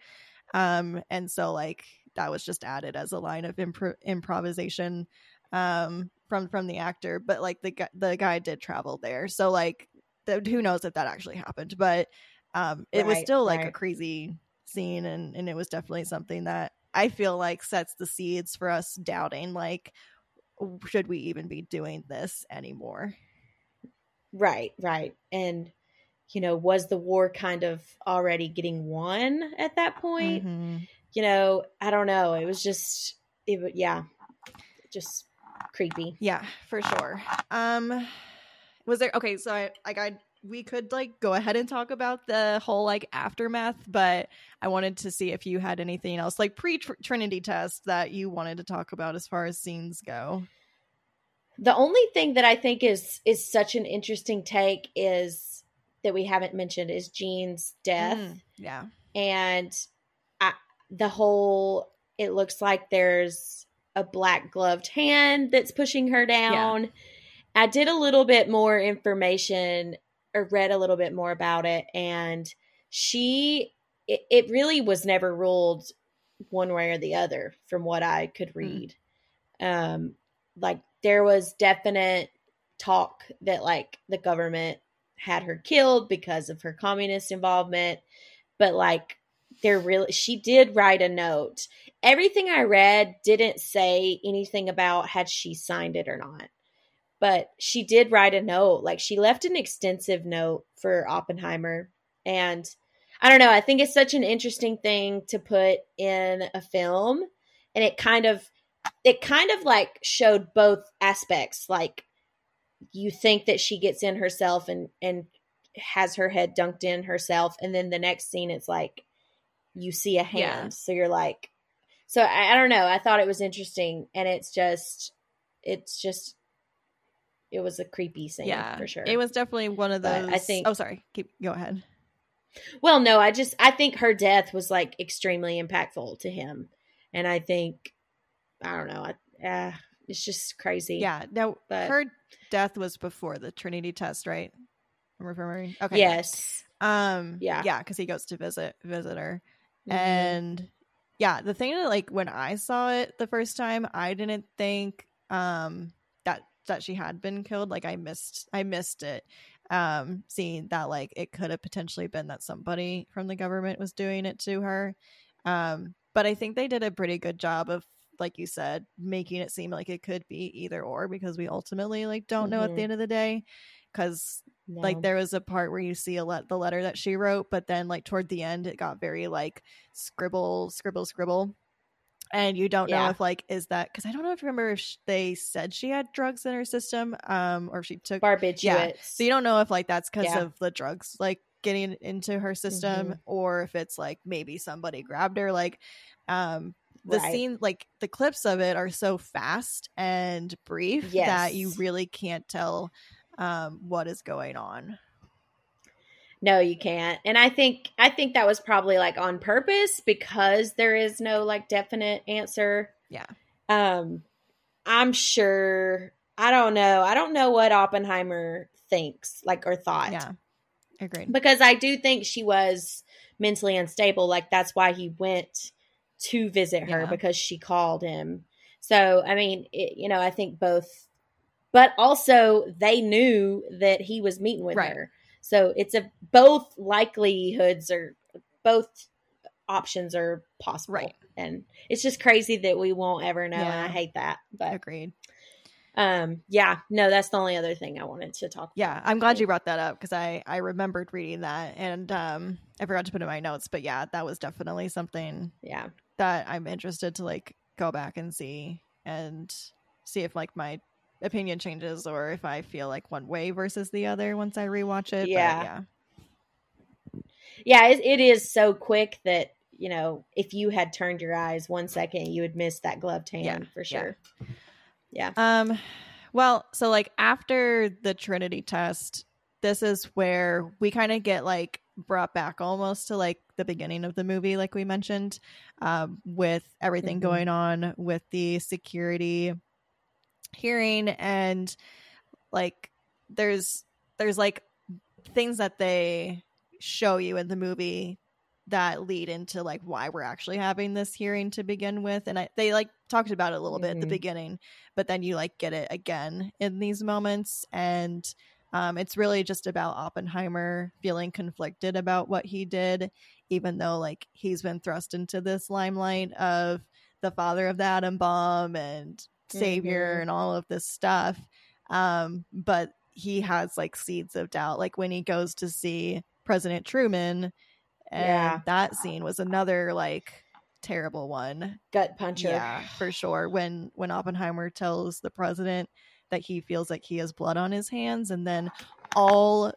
um and so like that was just added as a line of impro- improvisation. Um from from the actor, but like the guy the guy did travel there, so like the, who knows if that actually happened, but um it right, was still like right. a crazy scene, and and it was definitely something that I feel like sets the seeds for us doubting, like, should we even be doing this anymore? Right, right. And, you know, was the war kind of already getting won at that point? Mm-hmm. You know, I don't know. It was just, it, yeah, just creepy. Yeah, for sure. Um, was there, okay, so I, like, I, we could like go ahead and talk about the whole like aftermath, but I wanted to see if you had anything else like pre-Trinity test that you wanted to talk about as far as scenes go. The only thing that I think is is such an interesting take is that we haven't mentioned is Jean's death. Mm, yeah. And I, the whole, it looks like there's a black gloved hand that's pushing her down. Yeah. I did a little bit more information or read a little bit more about it. And she, it, it really was never ruled one way or the other from what I could read. Mm. Um, like there was definite talk that like the government had her killed because of her communist involvement, but like they're really, she did write a note. Everything I read didn't say anything about had she signed it or not. But she did write a note. Like she left an extensive note for Oppenheimer. And I don't know. I think it's such an interesting thing to put in a film. And it kind of, it kind of like showed both aspects. Like you think that she gets in herself and, and has her head dunked in herself. And then the next scene, it's like you see a hand. Yeah. So you're like, so I, I don't know. I thought it was interesting. And it's just, it's just, it was a creepy scene, yeah, for sure. It was definitely one of those. But I think. Oh, sorry. Keep go ahead. Well, no, I just I think her death was like extremely impactful to him, and I think I don't know. I, uh, it's just crazy. Yeah. No, but her death was before the Trinity test, right? I'm remembering. Okay. Yes. Um. Yeah. Yeah, because he goes to visit visit her, mm-hmm. and yeah, the thing that like when I saw it the first time, I didn't think um that. that she had been killed. Like I missed I missed it um seeing that like it could have potentially been that somebody from the government was doing it to her, um but I think they did a pretty good job of, like you said, making it seem like it could be either or, because we ultimately like don't know, mm-hmm. at the end of the day, because no. like there was a part where you see a let the letter that she wrote, but then like toward the end it got very like scribble scribble scribble. And you don't know yeah. if, like, is that... Because I don't know if you remember if sh- they said she had drugs in her system, um, or if she took... Barbiturates. Yeah. So you don't know if, like, that's because yeah. of the drugs, like, getting into her system, mm-hmm. or if it's, like, maybe somebody grabbed her. Like, um, the right. scene... Like, the clips of it are so fast and brief yes. that you really can't tell um, what is going on. No, you can't. And I think I think that was probably like on purpose, because there is no like definite answer. Yeah. Um, I'm sure. I don't know. I don't know what Oppenheimer thinks, like, or thought. Yeah. Agreed. Because I do think she was mentally unstable. Like that's why he went to visit her, yeah. because she called him. So, I mean, it, you know, I think both, but also they knew that he was meeting with right. her. So it's a both likelihoods or both options are possible. Right. And it's just crazy that we won't ever know. Yeah. And I hate that. But agreed. Um, yeah, no, that's the only other thing I wanted to talk about. Yeah, I'm glad you brought that up, because I, I remembered reading that, and um, I forgot to put in my notes. But yeah, that was definitely something yeah. that I'm interested to like go back and see and see if like my opinion changes, or if I feel like one way versus the other once I rewatch it. Yeah. But yeah. Yeah. It, it is so quick that, you know, if you had turned your eyes one second, you would miss that gloved hand yeah, for sure. Yeah. yeah. Um, well, so like after the Trinity test, this is where we kind of get like brought back almost to like the beginning of the movie, like we mentioned, um, with everything mm-hmm. going on with the security hearing, and like there's there's like things that they show you in the movie that lead into like why we're actually having this hearing to begin with. And I, they like talked about it a little mm-hmm. bit at the beginning, but then you like get it again in these moments. And um, it's really just about Oppenheimer feeling conflicted about what he did, even though like he's been thrust into this limelight of the father of the atom bomb and savior mm-hmm. and all of this stuff. Um, but he has like seeds of doubt, like when he goes to see President Truman. And yeah. that scene was another like terrible one. Gut puncher. Yeah, for sure. When when Oppenheimer tells the president that he feels like he has blood on his hands, and then all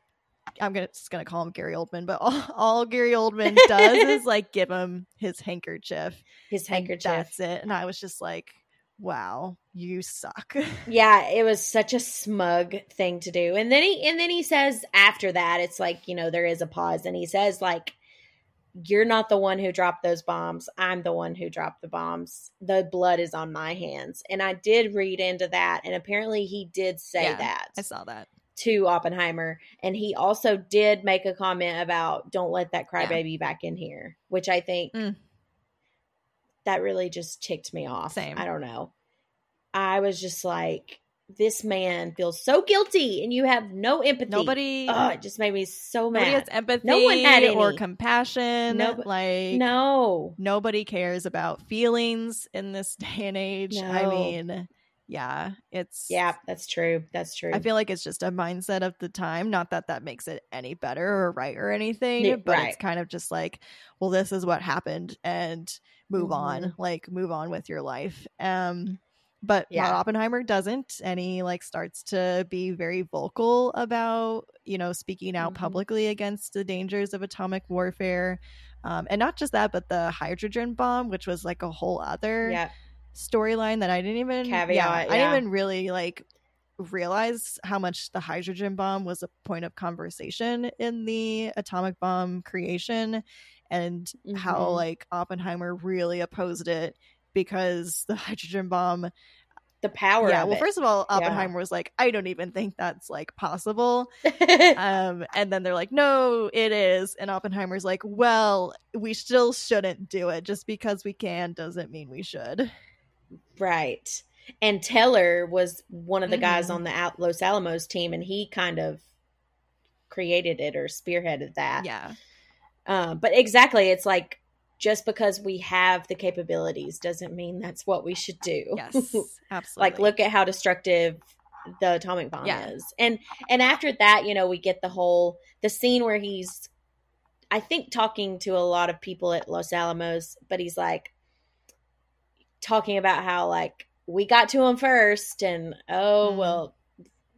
I'm gonna just gonna call him Gary Oldman, but all, all Gary Oldman does is like give him his handkerchief. His handkerchief. That's it. And I was just like, wow, you suck. Yeah, it was such a smug thing to do. And then he and then he says after that, it's like, you know, there is a pause, and he says like, you're not the one who dropped those bombs. I'm the one who dropped the bombs. The blood is on my hands. And I did read into that. And apparently he did say yeah, that. I saw that. To Oppenheimer. And he also did make a comment about don't let that crybaby yeah. back in here, which I think mm. that really just ticked me off. Same. I don't know. I was just like, this man feels so guilty, and you have no empathy. Nobody. Oh, it just made me so mad. Nobody has empathy. No one had any. Or compassion. No, like no. Nobody cares about feelings in this day and age. No. I mean, yeah, it's yeah, that's true. That's true. I feel like it's just a mindset of the time. Not that that makes it any better or right or anything, yeah, but right. it's kind of just like, well, this is what happened, and move mm-hmm. on. Like, move on with your life. Um. But yeah. Oppenheimer doesn't, and he like starts to be very vocal about, you know, speaking out mm-hmm. publicly against the dangers of atomic warfare, um, and not just that, but the hydrogen bomb, which was like a whole other yeah. storyline that I didn't even caveat. Yeah, yeah. I didn't even really like realize how much the hydrogen bomb was a point of conversation in the atomic bomb creation, and mm-hmm. how like Oppenheimer really opposed it. Because the hydrogen bomb, the power yeah, of well, it. First of all, Oppenheimer yeah. was like, I don't even think that's like possible. um, and then they're like, no, it is. And Oppenheimer's like, well, we still shouldn't do it. Just because we can doesn't mean we should. Right. And Teller was one of the mm-hmm. guys on the Los Alamos team, and he kind of created it or spearheaded that. Yeah. Uh, but exactly. It's like, just because we have the capabilities doesn't mean that's what we should do. Yes, absolutely. Like, look at how destructive the atomic bomb yeah. is. And and after that, you know, we get the whole, the scene where he's, I think, talking to a lot of people at Los Alamos, but he's like talking about how like, we got to him first, and oh, mm. well,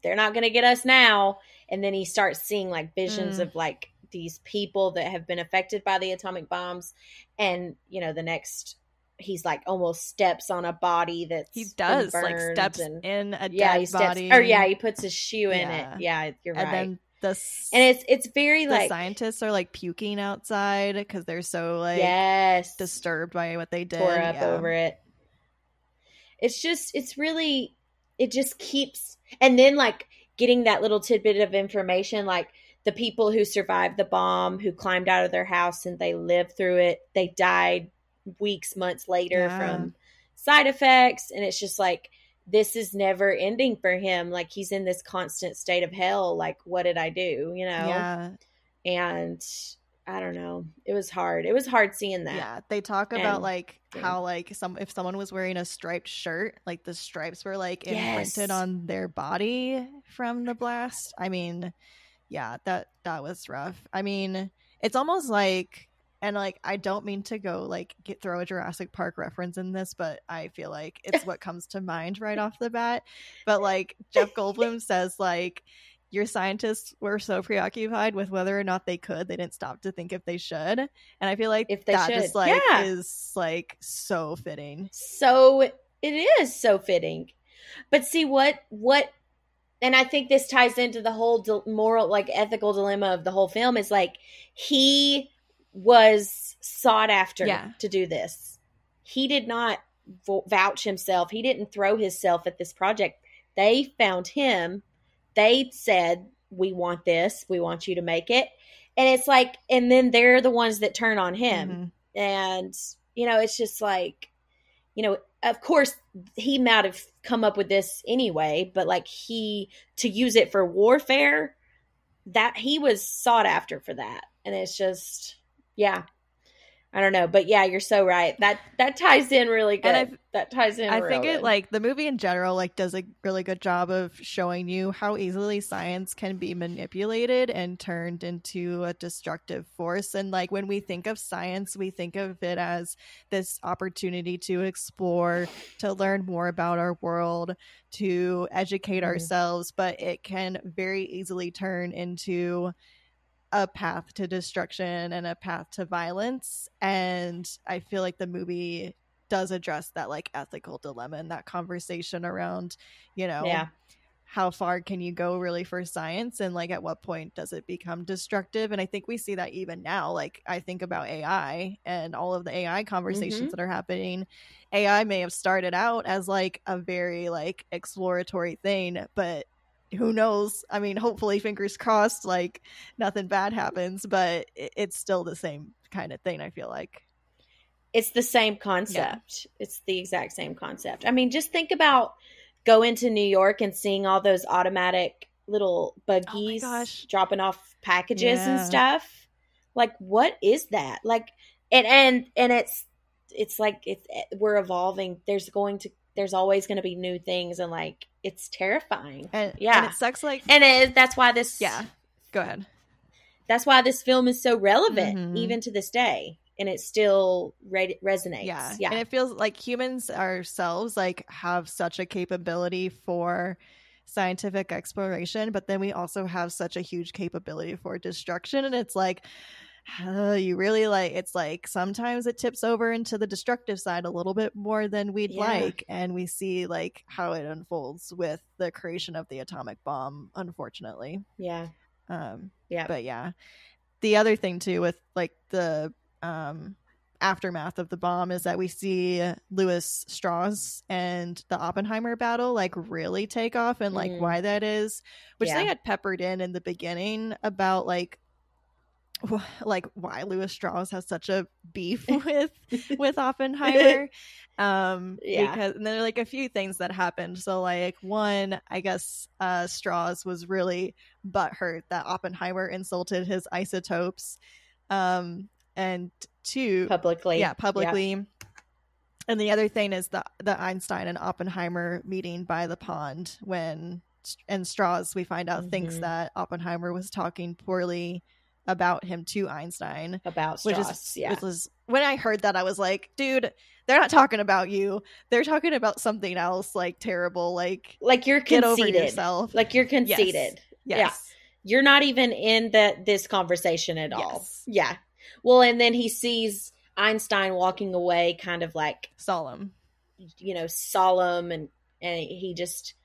they're not going to get us now. And then he starts seeing like visions mm. of like, these people that have been affected by the atomic bombs, and you know the next he's like almost steps on a body that's he does like steps and, in a dead yeah he steps, body or yeah he puts his shoe in yeah. it yeah you're and right then the, and it's it's very the like scientists are like puking outside because they're so like yes disturbed by what they did tore up yeah. over it. It's just it's really it just keeps and then like getting that little tidbit of information like the people who survived the bomb, who climbed out of their house and they lived through it, they died weeks, months later yeah. from side effects. And it's just like, this is never ending for him. Like, he's in this constant state of hell. Like, what did I do? You know? Yeah. And I don't know. It was hard. It was hard seeing that. Yeah. They talk about and, like yeah. how like some, if someone was wearing a striped shirt, like the stripes were like imprinted yes. on their body from the blast. I mean, yeah, that that was rough. I mean, it's almost like, and like, I don't mean to go like get, throw a Jurassic Park reference in this, but I feel like it's what comes to mind right off the bat. But like Jeff Goldblum says, like, your scientists were so preoccupied with whether or not they could, they didn't stop to think if they should. And I feel like if they that should. Just like yeah. is like so fitting. So it is so fitting. But see what what. And I think this ties into the whole di- moral, like ethical dilemma of the whole film is like, he was sought after yeah. to do this. He did not vo- vouch himself. He didn't throw himself at this project. They found him. They said, we want this. We want you to make it. And it's like, and then they're the ones that turn on him. Mm-hmm. And, you know, it's just like, you know, of course he might have come up with this anyway, but like he, to use it for warfare, that he was sought after for that. And it's just, yeah, I don't know. But yeah, you're so right. That, that ties in really good. And that ties in. I real think it good. Like the movie in general, like does a really good job of showing you how easily science can be manipulated and turned into a destructive force. And like, when we think of science, we think of it as this opportunity to explore, to learn more about our world, to educate mm-hmm. ourselves, but it can very easily turn into a path to destruction and a path to violence. And I feel like the movie does address that like ethical dilemma and that conversation around, you know, yeah. how far can you go really for science? And like, at what point does it become destructive? And I think we see that even now. Like I think about A I and all of the A I conversations mm-hmm. that are happening. A I may have started out as like a very like exploratory thing, but who knows? I mean, hopefully, fingers crossed, like nothing bad happens, but it's still the same kind of thing. I feel like it's the same concept. Yeah. It's the exact same concept. I mean, just think about going to New York and seeing all those automatic little buggies oh dropping off packages yeah. and stuff. Like, what is that? Like, and and and it's it's like it's we're evolving. There's going to there's always going to be new things, and like it's terrifying. And, yeah. And it sucks like and it, that's why this Yeah. Go ahead. That's why this film is so relevant mm-hmm. even to this day, and it still re- resonates. Yeah. yeah. And it feels like humans ourselves like have such a capability for scientific exploration, but then we also have such a huge capability for destruction, and it's like Uh, you really like it's like sometimes it tips over into the destructive side a little bit more than we'd yeah. like, and we see like how it unfolds with the creation of the atomic bomb, unfortunately. Yeah. Um, yeah. But yeah, the other thing too with like the um, aftermath of the bomb is that we see Lewis Strauss and the Oppenheimer battle like really take off, and like mm. why that is, which yeah. they had peppered in in the beginning about like. like why Lewis Strauss has such a beef with with Oppenheimer um yeah. because and there are like a few things that happened. So like one, I guess uh Strauss was really butthurt that Oppenheimer insulted his isotopes um and two publicly yeah publicly yeah. And the other thing is the the Einstein and Oppenheimer meeting by the pond when and Strauss we find out mm-hmm. thinks that Oppenheimer was talking poorly about him to Einstein about Strauss, which is, yeah. which is when I heard that I was like, dude, they're not talking about you. They're talking about something else, like terrible, like like you're conceited. Get over yourself. Like you're conceited. Yes. yes. Yeah. You're not even in the this conversation at all. Yes. Yeah. Well, and then he sees Einstein walking away, kind of like solemn, you know, solemn, and and he just.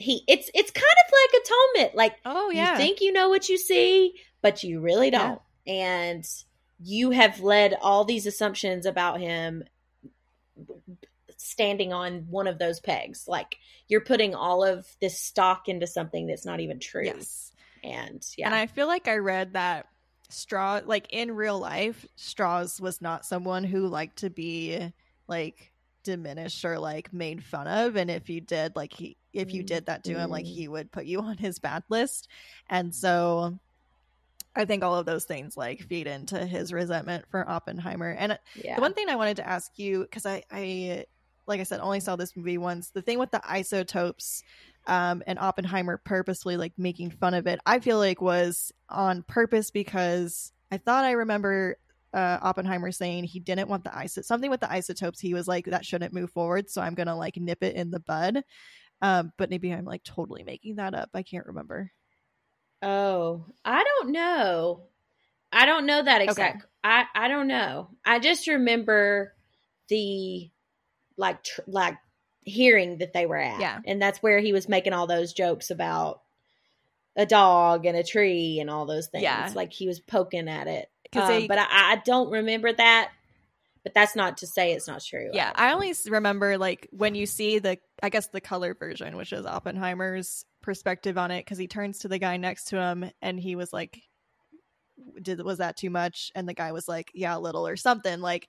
He it's it's kind of like atonement. Like oh, yeah. you think you know what you see, but you really don't. Yeah. And you have led all these assumptions about him standing on one of those pegs. Like you're putting all of this stock into something that's not even true. Yes. And yeah. And I feel like I read that Strauss like in real life, Strauss was not someone who liked to be like diminished or like made fun of. And if you did, like he if you did that to him, like he would put you on his bad list. And so I think all of those things like feed into his resentment for Oppenheimer. And yeah. the one thing I wanted to ask you, because I, I, like I said, only saw this movie once, the thing with the isotopes um, and Oppenheimer purposely like making fun of it, I feel like was on purpose, because I thought I remember Uh, Oppenheimer saying he didn't want the iso- something with the isotopes. He was like, that shouldn't move forward, so I'm gonna like nip it in the bud. Um, but maybe I'm like totally making that up. I can't remember. Oh, I don't know. I don't know that exact. Okay. I I don't know. I just remember the like tr- like hearing that they were at, yeah. and that's where he was making all those jokes about a dog and a tree and all those things. Yeah. Like he was poking at it. Um, they, but I, I don't remember that, but that's not to say it's not true. Yeah, I, I only remember like when you see the, I guess the color version, which is Oppenheimer's perspective on it, because he turns to the guy next to him and he was like, did was that too much? And the guy was like, yeah, a little or something. Like,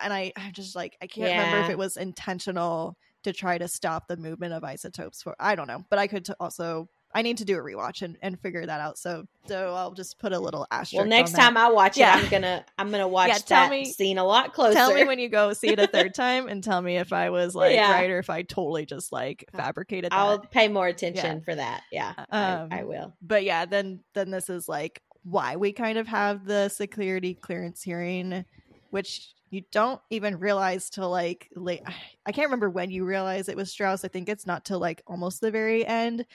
and I, I'm just like, I can't yeah. remember if it was intentional to try to stop the movement of isotopes for, I don't know, but I could t- also, I need to do a rewatch and, and figure that out. So, so I'll just put a little asterisk. Well, next on that. time I watch yeah. it, I'm going to, I'm going to watch yeah, that me, scene a lot closer. Tell me when you go see it a third time and tell me if I was like, yeah. right. Or if I totally just like fabricated that. I'll pay more attention yeah. for that. Yeah, um, I, I will. But yeah, then, then this is like why we kind of have the security clearance hearing, which you don't even realize till like late. I can't remember when you realize it was Strauss. I think it's not till like almost the very end.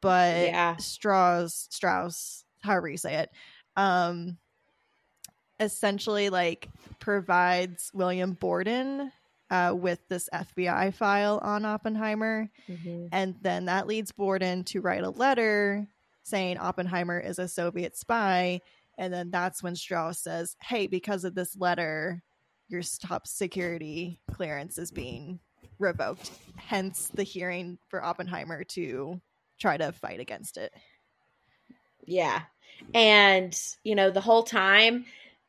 But yeah. Strauss, Strauss, however you say it, um, essentially like provides William Borden uh, with this F B I file on Oppenheimer. Mm-hmm. And then that leads Borden to write a letter saying Oppenheimer is a Soviet spy. And then that's when Strauss says, hey, because of this letter, your top security clearance is being revoked. Hence the hearing for Oppenheimer to try to fight against it. Yeah. And, you know, the whole time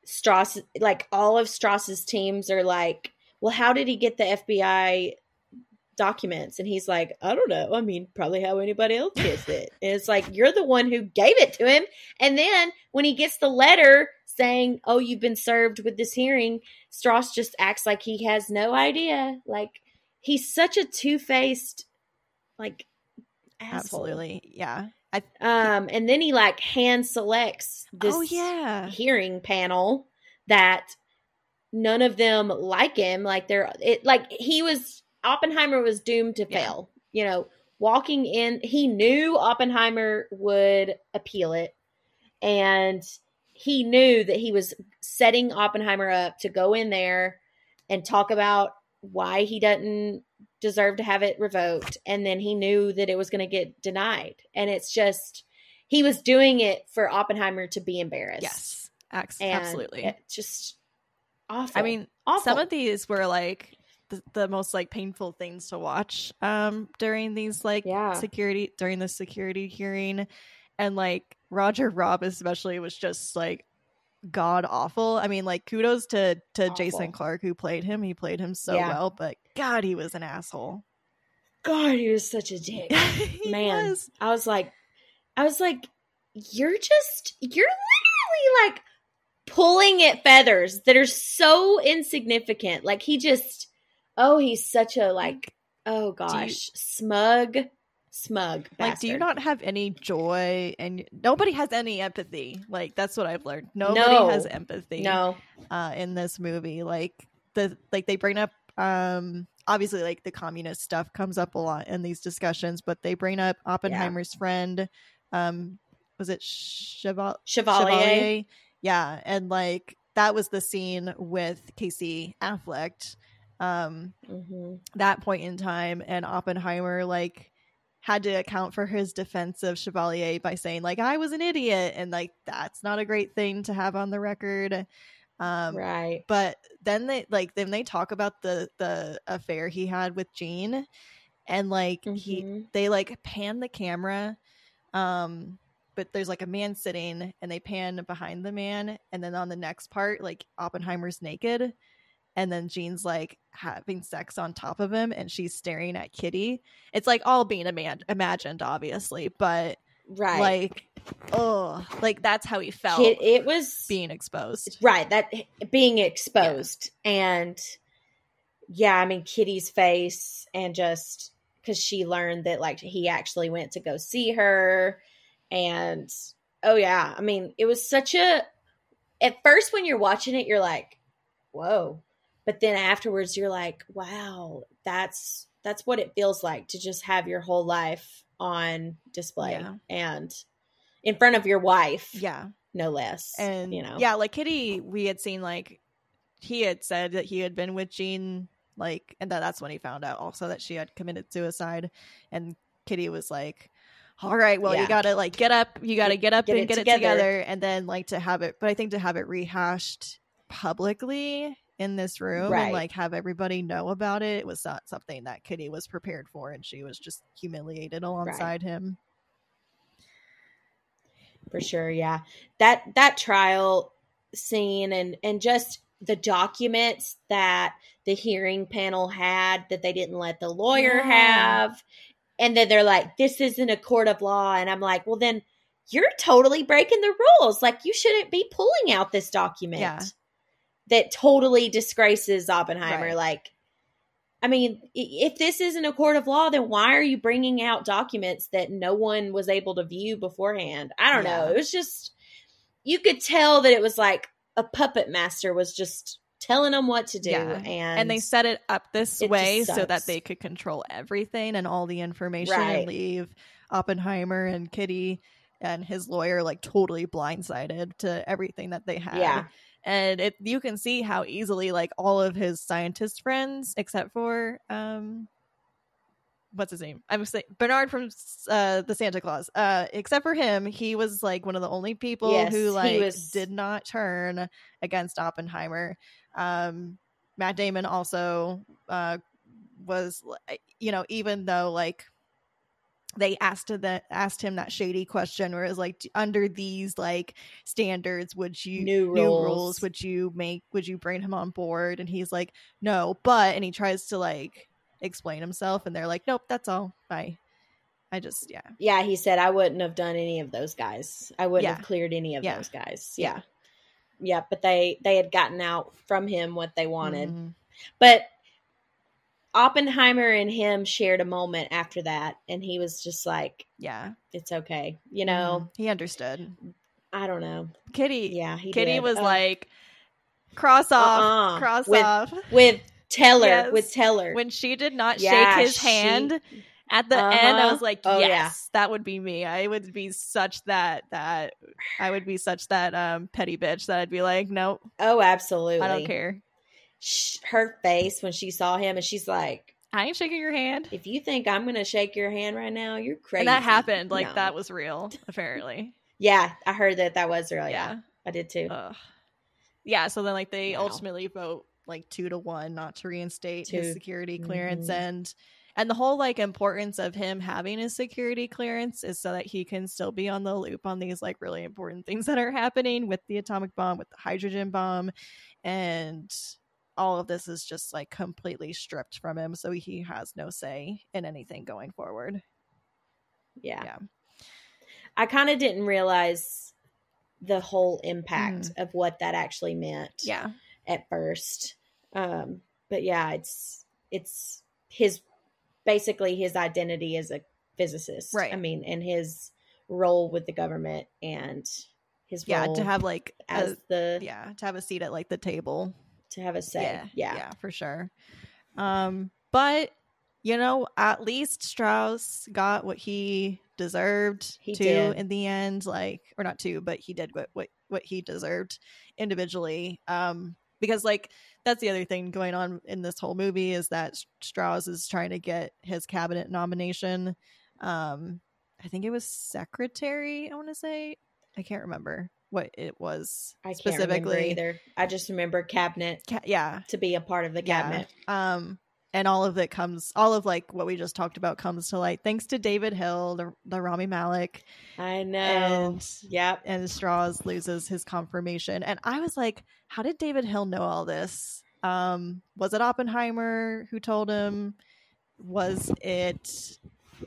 Strauss, like all of Strauss's teams are like, well, how did he get the F B I documents? And he's like, I don't know. I mean, probably how anybody else gets it. And it's like, you're the one who gave it to him. And then when he gets the letter saying, oh, you've been served with this hearing, Strauss just acts like he has no idea. Like, he's such a two-faced, like, asshole. Absolutely. Yeah. I, um, and then he like hand selects this oh, yeah. hearing panel that none of them like him. Like they're it, like he was Oppenheimer was doomed to fail, yeah. you know, walking in, he knew Oppenheimer would appeal it. And he knew that he was setting Oppenheimer up to go in there and talk about why he doesn't deserve to have it revoked, and then he knew that it was going to get denied, and it's just he was doing it for Oppenheimer to be embarrassed. Yes, Ac- absolutely. It's just awful. I mean, awful. Some of these were like the, the most like painful things to watch um during these like yeah. security during the security hearing, and like Roger Robb especially was just like god awful. I mean, like kudos to to awful. Jason Clarke who played him. He played him so yeah. well, but God, he was an asshole. God, he was such a dick. Man, was. I was like, I was like, you're just, you're literally like pulling at feathers that are so insignificant. Like he just, oh, he's such a like, oh gosh, you, smug, smug bastard. Like, do you not have any joy? And nobody has any empathy. Like, that's what I've learned. Nobody no. has empathy. No, uh, in this movie, like the like they bring up. Um, obviously, like the communist stuff comes up a lot in these discussions, but they bring up Oppenheimer's yeah. friend. Um, was it Cheval- Chevalier? Chevalier? Yeah, and like that was the scene with Casey Affleck. Um, mm-hmm. That point in time, and Oppenheimer like had to account for his defense of Chevalier by saying like I was an idiot, and like that's not a great thing to have on the record. Um, right. But then they like then they talk about the the affair he had with Jean, and like mm-hmm. he they like pan the camera, um, but there's like a man sitting, and they pan behind the man, and then on the next part like Oppenheimer's naked, and then Jean's like having sex on top of him, and she's staring at Kitty. It's like all being ima- imagined, obviously, but right like. Oh, like that's how he felt. It, it was being exposed, right? That being exposed, yeah. and yeah, I mean Kitty's face, and just because she learned that like he actually went to go see her, and oh yeah, I mean it was such a. At first, when you're watching it, you're like, "Whoa," but then afterwards, you're like, "Wow, that's that's what it feels like to just have your whole life on display," yeah. and. In front of your wife. Yeah. No less. And, you know. Yeah, like Kitty, we had seen, like, he had said that he had been with Jean, like, and that, that's when he found out also that she had committed suicide. And Kitty was like, all right, well, yeah. you gotta, like, get up. You gotta get up get and it get together. it together. And then, like, to have it, but I think to have it rehashed publicly in this room right. and, like, have everybody know about it was not something that Kitty was prepared for. And she was just humiliated alongside right. him. For sure. Yeah. That, that trial scene and, and just the documents that the hearing panel had that they didn't let the lawyer yeah. have. And then they're like, this isn't a court of law. And I'm like, well, then you're totally breaking the rules. Like, you shouldn't be pulling out this document yeah. that totally disgraces Oppenheimer. Right. Like, I mean, if this isn't a court of law, then why are you bringing out documents that no one was able to view beforehand? I don't yeah. know. It was just, you could tell that it was like a puppet master was just telling them what to do. Yeah. And, and they set it up this it way so that they could control everything and all the information right. and leave Oppenheimer and Kitty and his lawyer like totally blindsided to everything that they had. Yeah. And it, you can see how easily, like, all of his scientist friends, except for, um, what's his name? I was saying Bernard from uh, the Santa Claus. Uh, except for him, he was, like, one of the only people yes, who, like, was... did not turn against Oppenheimer. Um, Matt Damon also uh, was, you know, even though, like, they asked that asked him that shady question where it was like, under these like standards, would you new rules. new rules would you make would you bring him on board? And he's like, no, but, and he tries to like explain himself, and they're like, nope, that's all, bye. I just yeah yeah he said, I wouldn't have done any of those guys. I wouldn't yeah. have cleared any of yeah. those guys. Yeah. yeah yeah But they they had gotten out from him what they wanted. Mm-hmm. But Oppenheimer and him shared a moment after that, and he was just like, yeah, it's okay. You know, he understood. I don't know. Kitty. Yeah. He Kitty did. was oh. like, cross off, uh-uh. cross with, off. With Teller, yes. with Teller. When she did not yeah, shake his she, hand at the uh-huh. end, I was like, yes, oh, yeah. that would be me. I would be such that, that I would be such that um, petty bitch that I'd be like, nope. Oh, absolutely. I don't care. Her face when she saw him, and she's like, I ain't shaking your hand. If you think I'm gonna shake your hand right now, you're crazy. And that happened. Like, no. That was real, apparently. Yeah, I heard that that was real. Yeah, yeah. I did too. Ugh. Yeah, so then like they wow. ultimately vote like two to one not to reinstate two. his security clearance. Mm-hmm. And and the whole like importance of him having his security clearance is so that he can still be on the loop on these like really important things that are happening with the atomic bomb, with the hydrogen bomb, and all of this is just like completely stripped from him, so he has no say in anything going forward. Yeah. yeah. I kind of didn't realize the whole impact mm. of what that actually meant. Yeah. At first. Um, but yeah, it's it's his basically his identity as a physicist. Right. I mean, and his role with the government and his role yeah, to have like as a, the yeah, to have a seat at like the table. To have a say. Yeah, yeah. Yeah, for sure. Um, but, you know, at least Strauss got what he deserved he to did. in the end. Like, or not to, but he did what, what, what he deserved individually. Um, because, like, that's the other thing going on in this whole movie is that Strauss is trying to get his cabinet nomination. Um, I think it was secretary, I want to say. I can't remember what it was I specifically. Can't remember either. I just remember cabinet Ca- yeah to be a part of the cabinet. Yeah. Um and all of it comes all of like what we just talked about comes to light thanks to David Hill, the, the Rami Malek. I know. And, yep. And Strauss loses his confirmation. And I was like, how did David Hill know all this? Um was it Oppenheimer who told him? Was it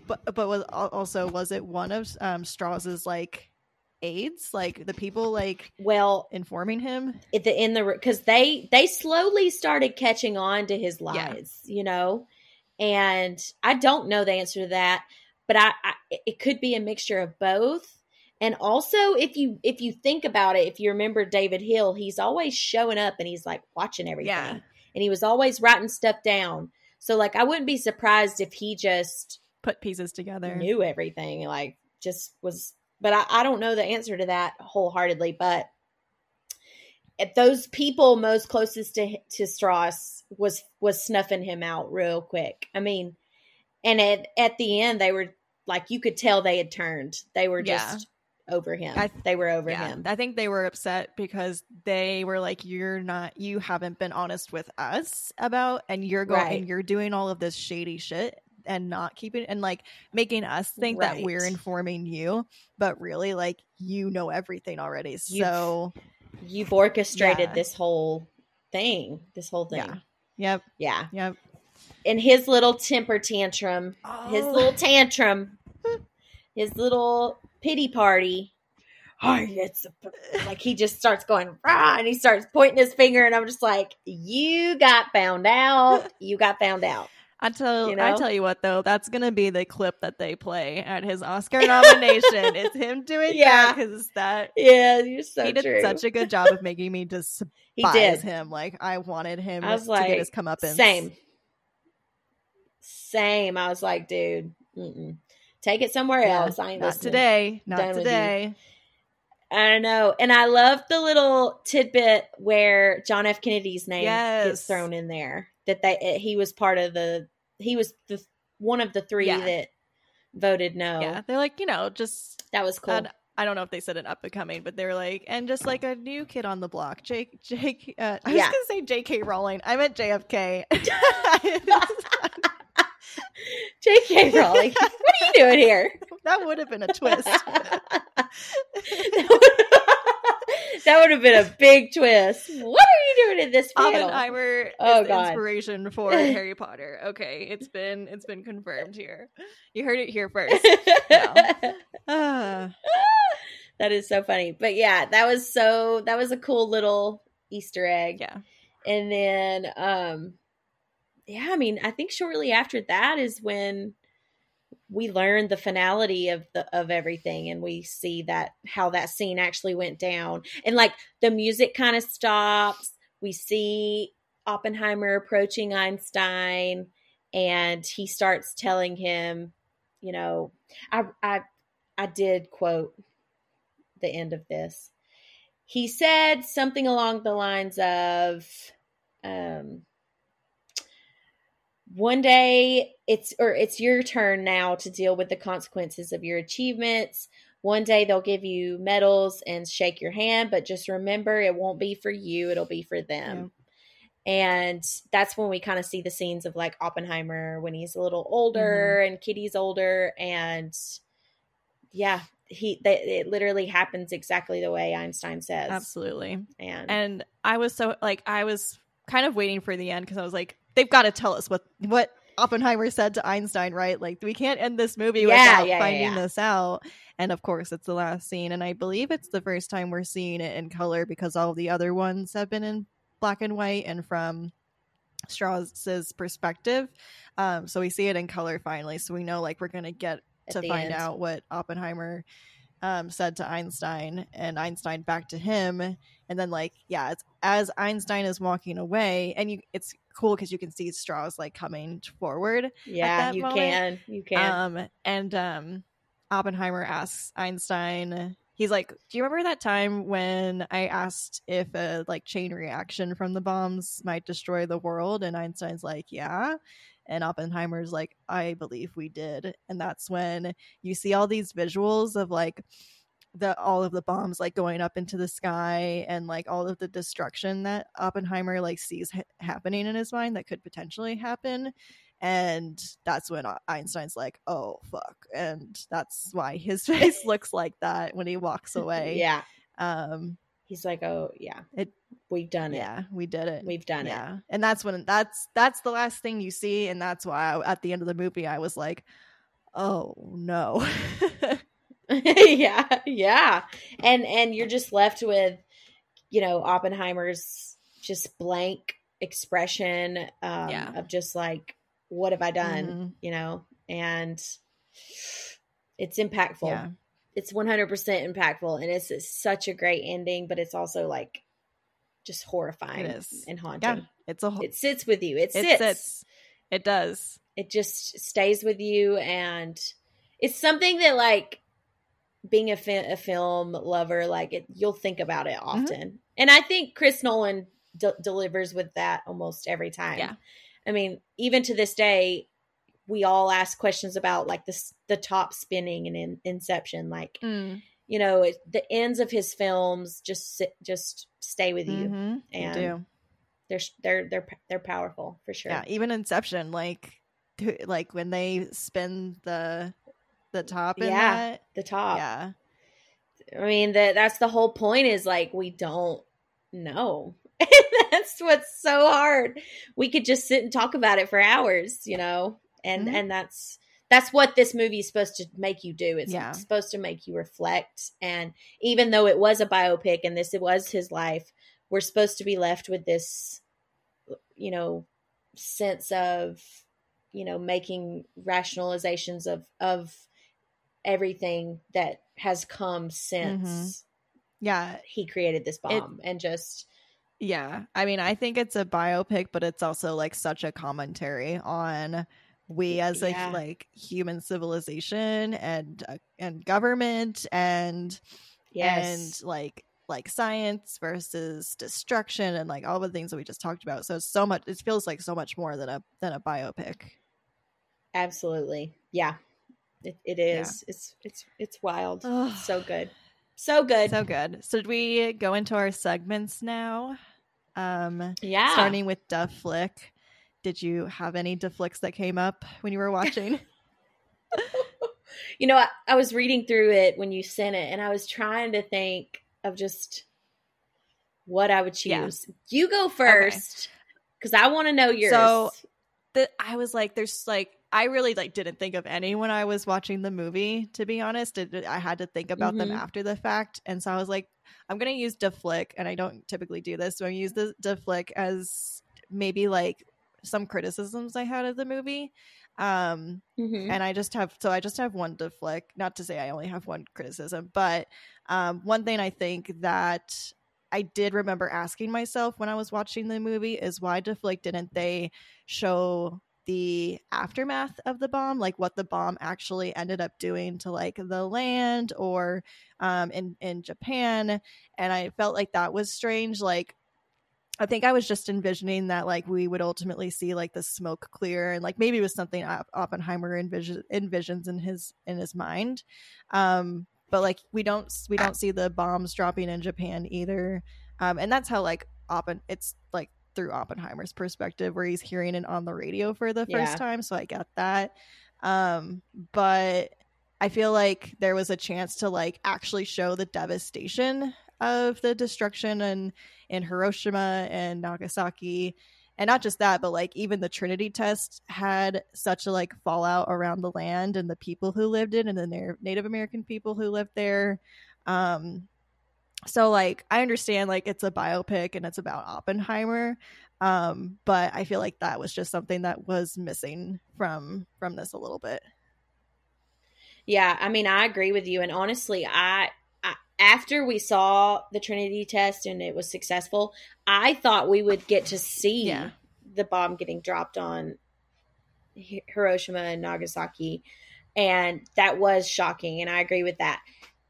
but but was also was it one of um Strauss's like aides, like the people like well informing him at the in the because they they slowly started catching on to his lies, yeah. you know, and I don't know the answer to that, but I, I it could be a mixture of both. And also, if you if you think about it, if you remember David Hill, he's always showing up and he's like watching everything, yeah. and he was always writing stuff down. So like, I wouldn't be surprised if he just put pieces together, knew everything, like just was. But I, I don't know the answer to that wholeheartedly. But if those people most closest to to Strauss was was snuffing him out real quick. I mean, and at, at the end, they were like, you could tell they had turned. They were just yeah. over him. I, they were over yeah. him. I think they were upset because they were like, you're not, you haven't been honest with us about, and you're going, right. and you're doing all of this shady shit. and not keeping, and like making us think right. that we're informing you, but really like you know everything already. So you've, you've orchestrated yeah. this whole thing, this whole thing. Yeah. Yep. Yeah. Yep. And his little temper tantrum, oh. his little tantrum, his little pity party. Oh, it's like he just starts going rah, and he starts pointing his finger, and I'm just like, you got found out. You got found out. I tell you know? I tell you what though, that's gonna be the clip that they play at his Oscar nomination. It's him doing yeah. that because that yeah, you're so he did true. such a good job of making me despise he did. him. Like I wanted him I was to like, get his comeuppance. Same, same. I was like, dude, mm-mm. take it somewhere yeah, else. I ain't not listening. today. Not Done today. I don't know. And I love the little tidbit where John F. Kennedy's name yes. gets thrown in there. That they he was part of the he was the one of the three yeah. that voted no. Yeah, they're like, you know, just that was cool. An, I don't know if they said an up and coming, but they're like, and just like a new kid on the block, Jake. Jake. Uh, I was yeah. gonna say J K. Rowling. I meant J F K. J K. Rowling. What are you doing here? That would have been a twist. That would have been a big twist. What are you doing in this panel? Oppenheimer oh, is the inspiration for Harry Potter. Okay, it's been it's been confirmed here. You heard it here first. No. uh. That is so funny. But yeah, that was so that was a cool little Easter egg. Yeah. And then um yeah, I mean, I think shortly after that is when we learn the finality of the, of everything. And we see that how that scene actually went down, and like the music kind of stops. We see Oppenheimer approaching Einstein, and he starts telling him, you know, I, I, I did quote the end of this. He said something along the lines of, um, one day it's, or it's your turn now to deal with the consequences of your achievements. One day they'll give you medals and shake your hand, but just remember it won't be for you. It'll be for them. Yeah. And that's when we kind of see the scenes of like Oppenheimer when he's a little older mm-hmm. and Kitty's older. And yeah, he, they, it literally happens exactly the way Einstein says. Absolutely. And, and I was so like, I was kind of waiting for the end, 'cause I was like, they've got to tell us what, what Oppenheimer said to Einstein, right? Like, we can't end this movie yeah, without yeah, finding yeah, yeah. this out. And of course, it's the last scene. And I believe it's the first time we're seeing it in color, because all the other ones have been in black and white and from Strauss's perspective. Um, so we see it in color finally. So we know, like, we're going to get to find end. out what Oppenheimer um, said to Einstein, and Einstein back to him. And then, like, yeah, it's, as Einstein is walking away, and you, it's cool because you can see Strauss like coming forward. Yeah, you moment. can, you can. Um, and um, Oppenheimer asks Einstein, he's like, "Do you remember that time when I asked if a like chain reaction from the bombs might destroy the world?" And Einstein's like, "Yeah." And Oppenheimer's like, "I believe we did." And that's when you see all these visuals of like the all of the bombs like going up into the sky, and like all of the destruction that Oppenheimer like sees ha- happening in his mind that could potentially happen. And that's when Einstein's like, "Oh fuck," and that's why his face looks like that when he walks away. Yeah, um he's like, "Oh yeah, it we've done it. Yeah, we did it. We've done yeah. it." Yeah, and that's when that's that's the last thing you see, and that's why I, at the end of the movie I was like, "Oh no." yeah yeah and and you're just left with, you know, Oppenheimer's just blank expression um yeah. of just like, what have I done? Mm-hmm. You know, and it's impactful. Yeah. It's one hundred percent impactful, and it's, it's such a great ending, but it's also like just horrifying. It is. And haunting. Yeah. It's a ho- it sits with you. It sits. It sits. It does. It just stays with you, and it's something that like being a, fi- a film lover, like it, you'll think about it often. Mm-hmm. And I think Chris Nolan d- delivers with that almost every time. Yeah. I mean, even to this day, we all ask questions about like this, the top spinning and in- Inception, like, mm. you know, it, the ends of his films just, sit, just stay with you. Mm-hmm. And they do. they're, they're, they're, they're powerful for sure. Yeah. Even Inception, like like when they spin the the top in yeah, that. The top. Yeah. I mean, that that's the whole point is like we don't know. And that's what's so hard. We could just sit and talk about it for hours, you know. And mm-hmm. and that's that's what this movie is supposed to make you do. It's yeah. supposed to make you reflect. And even though it was a biopic and this it was his life, we're supposed to be left with this, you know, sense of, you know, making rationalizations of of everything that has come since mm-hmm. yeah he created this bomb it, and just yeah I mean I think it's a biopic, but it's also like such a commentary on we as yeah. a like human civilization and uh, and government and yes and like like science versus destruction and like all the things that we just talked about. So it's so much, it feels like so much more than a than a biopic. Absolutely. Yeah. It, it is. Yeah. It's it's it's wild. Oh. It's so good. So good. So good. So did we go into our segments now? Um yeah. Starting with Da Flick. Did you have any Da Flicks that came up when you were watching? You know, I, I was reading through it when you sent it and I was trying to think of just what I would choose. Yeah. You go first because okay. I want to know yours. So the, I was like, there's like, I really like didn't think of any when I was watching the movie, to be honest. It, I had to think about mm-hmm. them after the fact. And so I was like, I'm going to use Da Flick, and I don't typically do this. So I'm going to use the Da Flick as maybe like some criticisms I had of the movie. Um, mm-hmm. and I just have, so I just have one Da Flick, not to say I only have one criticism, but, um, one thing I think that I did remember asking myself when I was watching the movie is why Da Flick didn't they show the aftermath of the bomb, like what the bomb actually ended up doing to like the land or, um, in, in Japan. And I felt like that was strange. Like, I think I was just envisioning that like we would ultimately see like the smoke clear and like maybe it was something Oppenheimer envis- envisions in his in his mind. Um, but like we don't we don't see the bombs dropping in Japan either. Um, and that's how like Oppen- it's like through Oppenheimer's perspective where he's hearing it on the radio for the first yeah. time. So I get that. Um, but I feel like there was a chance to like actually show the devastation of the destruction and in Hiroshima and Nagasaki, and not just that, but like even the Trinity test had such a like fallout around the land and the people who lived in and the na- Native American people who lived there. Um, so like I understand like it's a biopic and it's about Oppenheimer, um, but I feel like that was just something that was missing from from this a little bit. Yeah, I mean I agree with you, and honestly I. After we saw the Trinity test and it was successful, I thought we would get to see yeah. the bomb getting dropped on Hiroshima and Nagasaki. And that was shocking. And I agree with that.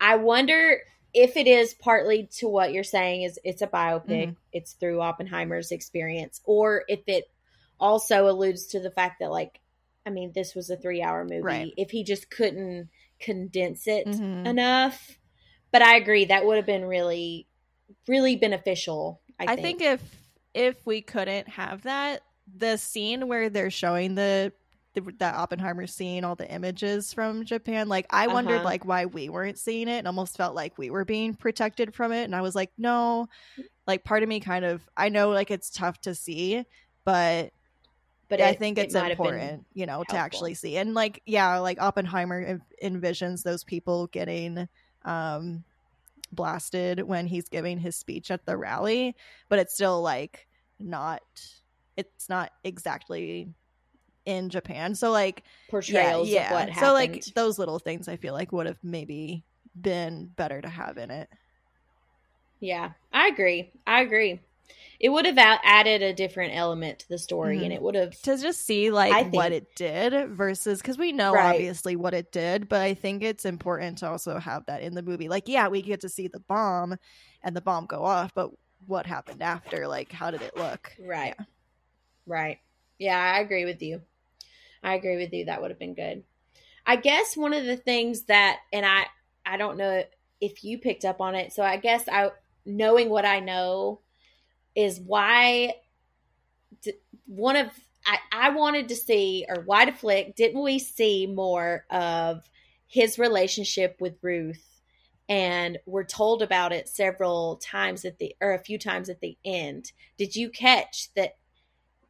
I wonder if it is partly to what you're saying is it's a biopic. Mm-hmm. It's through Oppenheimer's experience, or if it also alludes to the fact that like, I mean, this was a three hour movie. Right. If he just couldn't condense it mm-hmm. enough. But I agree, that would have been really, really beneficial. I think. I think if if we couldn't have that, the scene where they're showing the the, the Oppenheimer scene, all the images from Japan, like I uh-huh. wondered like why we weren't seeing it, and almost felt like we were being protected from it. And I was like, no, like part of me kind of, I know like it's tough to see, but. But yeah, it, I think it's it important, you know, helpful. To actually see. And like, yeah, like Oppenheimer envisions those people getting um blasted when he's giving his speech at the rally, but it's still like not it's not exactly in Japan, so like portrayals yeah, yeah. of what happened. So like those little things I feel like would have maybe been better to have in it. Yeah, I agree I agree it would have added a different element to the story, mm-hmm. and it would have to just see like I what think, it did versus because we know right. obviously what it did, but I think it's important to also have that in the movie. Like, yeah, we get to see the bomb and the bomb go off, but what happened after? Like, how did it look? Right, yeah. right. Yeah, I agree with you. I agree with you. That would have been good. I guess one of the things that, and I, I don't know if you picked up on it. So I guess I, knowing what I know. Is why one of I, I wanted to see, or Why the Flick, didn't we see more of his relationship with Ruth? And we're told about it several times at the, or a few times at the end. Did you catch that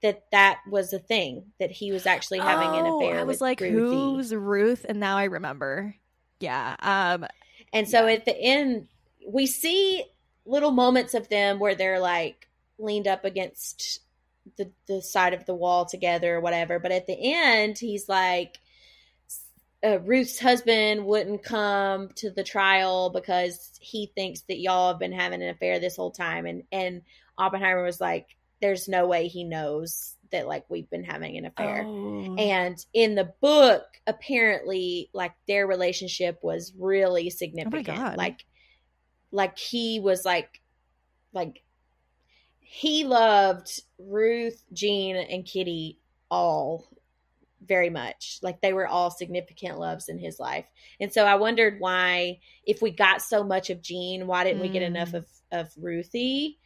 that that was a thing, that he was actually having oh, an affair with I was with like, Ruthie. Who's Ruth? And now I remember. Yeah. Um, and so yeah. at the end, we see little moments of them where they're like leaned up against the, the side of the wall together or whatever. But at the end, he's like, Uh, Ruth's husband wouldn't come to the trial because he thinks that y'all have been having an affair this whole time. And, and Oppenheimer was like, there's no way he knows that, like, we've been having an affair. Oh. And in the book, apparently, like, their relationship was really significant. Oh my God. Like, like he was like, like he loved Ruth, Jean, and Kitty all very much. Like, they were all significant loves in his life. And so I wondered why, if we got so much of Jean, why didn't mm. we get enough of, of Ruthie?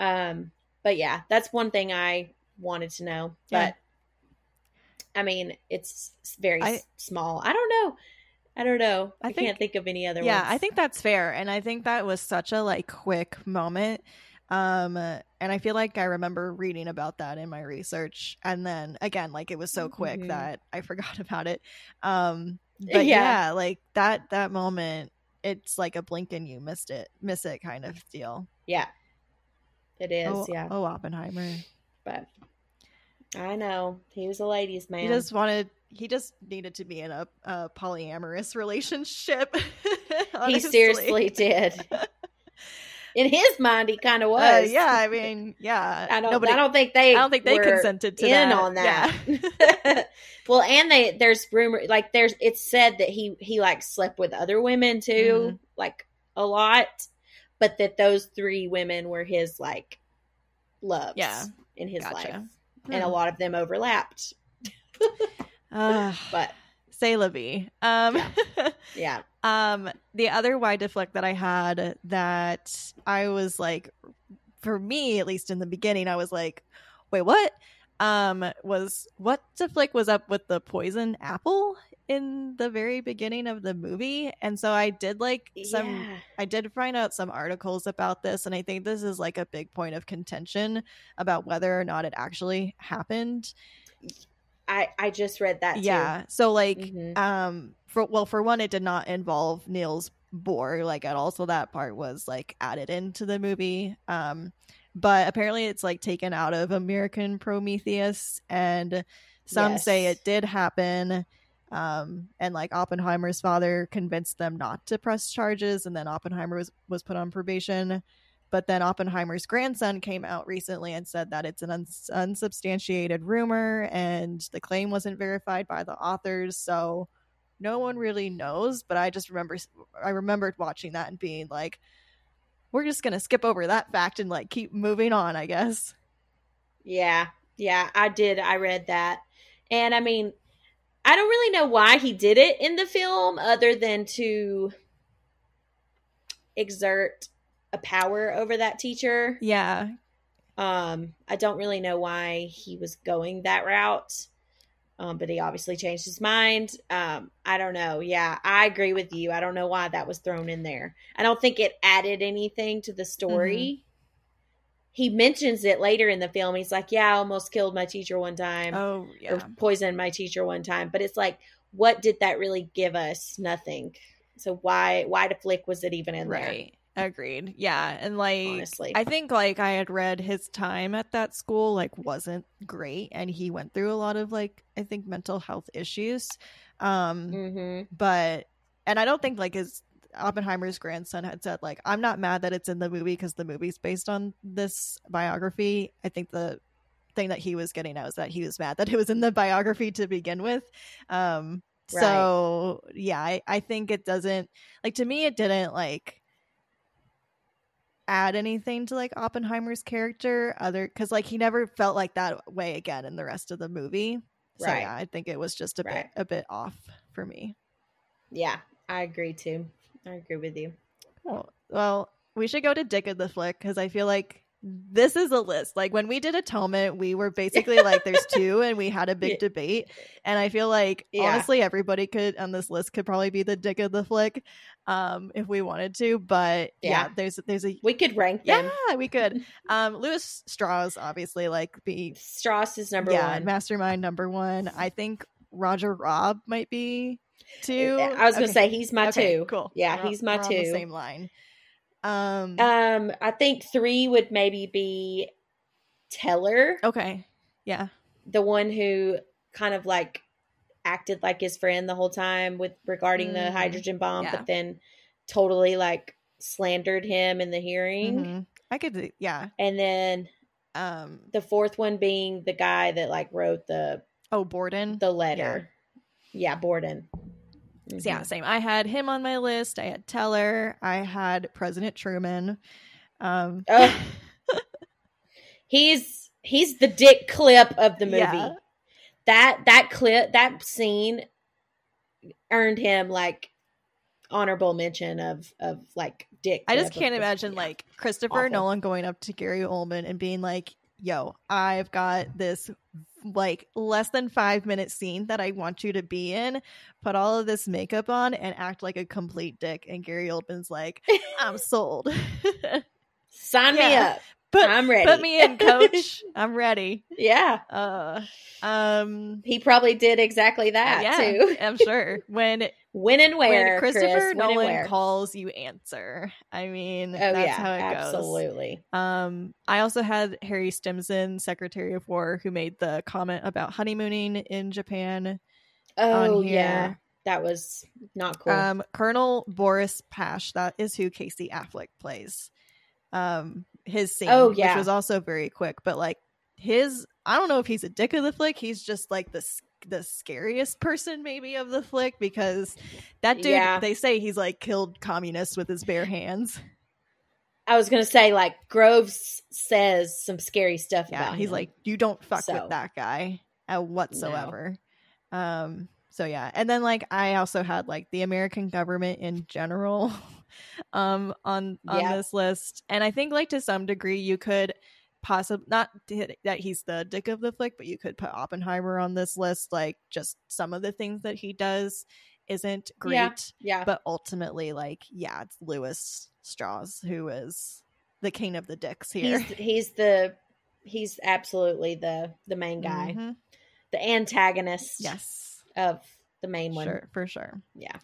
Um, but yeah, that's one thing I wanted to know. Yeah. But I mean, it's very I, small. I don't know. I don't know. I, I think, can't think of any other yeah, ones. Yeah, I think that's fair. And I think that was such a like quick moment. Um, and I feel like I remember reading about that in my research. And then again, like, it was so quick mm-hmm. that I forgot about it. Um, but yeah. yeah, like that, that moment, it's like a blink and you missed it, miss it kind of deal. Yeah, it is. Oh, yeah. Oh, Oppenheimer. But I know he was a ladies' man. He just wanted, he just needed to be in a, a polyamorous relationship. He seriously did. In his mind, he kind of was. Uh, yeah, I mean, yeah. I don't. Nobody, I don't think they. I don't think they consented to in that. on that. Yeah. Well, and they there's rumor like there's it's said that he he like slept with other women too, mm-hmm. like a lot, but that those three women were his like loves yeah. in his gotcha. life, mm-hmm. and a lot of them overlapped. uh, but c'est la vie. Um, yeah. yeah. Um, the other why deflect that I had that I was like, for me, at least in the beginning, I was like, wait, what? Um, was what deflect was up with the poison apple in the very beginning of the movie? And so I did like some, yeah. I did find out some articles about this. And I think this is like a big point of contention about whether or not it actually happened. I, I just read that too. Yeah. So like, mm-hmm. um, for, well, for one, it did not involve Niels Bohr like at all. So that part was like added into the movie. Um, but apparently it's like taken out of American Prometheus, and some yes. say it did happen. Um, and like Oppenheimer's father convinced them not to press charges. And then Oppenheimer was, was put on probation. But then Oppenheimer's grandson came out recently and said that it's an uns- unsubstantiated rumor, and the claim wasn't verified by the authors. So no one really knows. But I just remember, I remembered watching that and being like, we're just going to skip over that fact and like keep moving on, I guess. Yeah. Yeah, I did. I read that. And I mean, I don't really know why he did it in the film other than to exert a power over that teacher. Yeah. Um, I don't really know why he was going that route. Um, but he obviously changed his mind. Um, I don't know. Yeah, I agree with you. I don't know why that was thrown in there. I don't think it added anything to the story. Mm-hmm. He mentions it later in the film. He's like, yeah, I almost killed my teacher one time. Oh, yeah. Or poisoned my teacher one time. But it's like, what did that really give us? Nothing. So why why the flick was it even in right. there? Right. Agreed. Yeah. And like, honestly, I think like I had read his time at that school like wasn't great, and he went through a lot of like, I think, mental health issues. Um, mm-hmm. But, and I don't think like his Oppenheimer's grandson had said like, I'm not mad that it's in the movie because the movie's based on this biography. I think the thing that he was getting at was that he was mad that it was in the biography to begin with. Um, right. So yeah, I, I think it doesn't like, to me, it didn't like add anything to like Oppenheimer's character other because like he never felt like that way again in the rest of the movie. So right. yeah, I think it was just a right. bit a bit off for me. Yeah, I agree too. I agree with you. Cool. Well, we should go to Dick of the Flick because I feel like this is a list. Like when we did Atonement, we were basically like, there's two, and we had a big yeah. debate. And I feel like yeah. honestly, everybody could on this list could probably be the dick of the flick, um, if we wanted to. But yeah, yeah there's there's a we could rank them. Yeah, we could. Um, Lewis Strauss, obviously, like be Strauss is number yeah, one. Mastermind number one. I think Roger Robb might be two. I was gonna okay. say he's my okay, two. Cool. Yeah, we're he's my two. On the same line. Um, um, I think three would maybe be Teller. Okay. Yeah. The one who kind of like acted like his friend the whole time with regarding mm-hmm. the hydrogen bomb, yeah. but then totally like slandered him in the hearing. Mm-hmm. I could, yeah. And then, um, the fourth one being the guy that like wrote the, oh, Borden, the letter. Yeah. yeah Borden. Mm-hmm. Yeah, same. I had him on my list. I had Teller. I had President Truman. Um, oh. he's he's the dick clip of the movie. Yeah. That that clip that scene earned him like honorable mention of of like dick. I just can't imagine yeah. like Christopher Awful. Nolan going up to Gary Oldman and being like, "Yo, I've got this." Like less than five minute scene that I want you to be in, put all of this makeup on and act like a complete dick. And Gary Oldman's like, I'm sold. Sign yeah. me up. Put, I'm ready. Put me in, coach. I'm ready. Yeah. Uh, um, he probably did exactly that yeah, too. I'm sure. When when and where when Christopher Chris, Nolan when where. calls, you answer. I mean, oh, that's yeah, how it absolutely. goes. Absolutely. Um, I also had Harry Stimson, Secretary of War, who made the comment about honeymooning in Japan. Oh yeah, that was not cool. Um, Colonel Boris Pash. That is who Casey Affleck plays. Um, his scene, oh, yeah. which was also very quick, but like his, I don't know if he's a dick of the flick. He's just like the the scariest person maybe of the flick because that dude, yeah. they say he's like killed communists with his bare hands. I was gonna say like Groves says some scary stuff. Yeah, about he's him. Like you don't fuck so. with that guy uh, whatsoever. No. Um, so yeah, and then like I also had like the American government in general. um on on yeah. this list, and I think like to some degree you could possibly not th- that he's the dick of the flick, but you could put Oppenheimer on this list. Like just some of the things that he does isn't great, yeah, yeah. but ultimately like yeah it's Lewis Strauss who is the king of the dicks here. He's, he's the he's absolutely the the main guy, mm-hmm. the antagonist yes of the main one, sure, for sure. Yeah,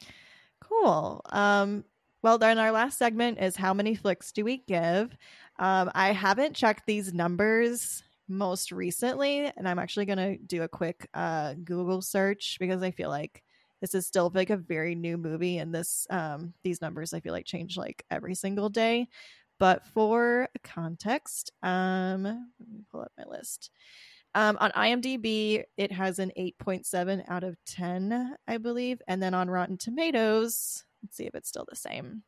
cool. um Well, then our last segment is how many flicks do we give? Um, I haven't checked these numbers most recently, and I'm actually going to do a quick uh, Google search because I feel like this is still like a very new movie, and this um, these numbers I feel like change like every single day. But for context, um, let me pull up my list. Um, on IMDb, it has an eight point seven out of ten, I believe, and then on Rotten Tomatoes. Let's see if it's still the same.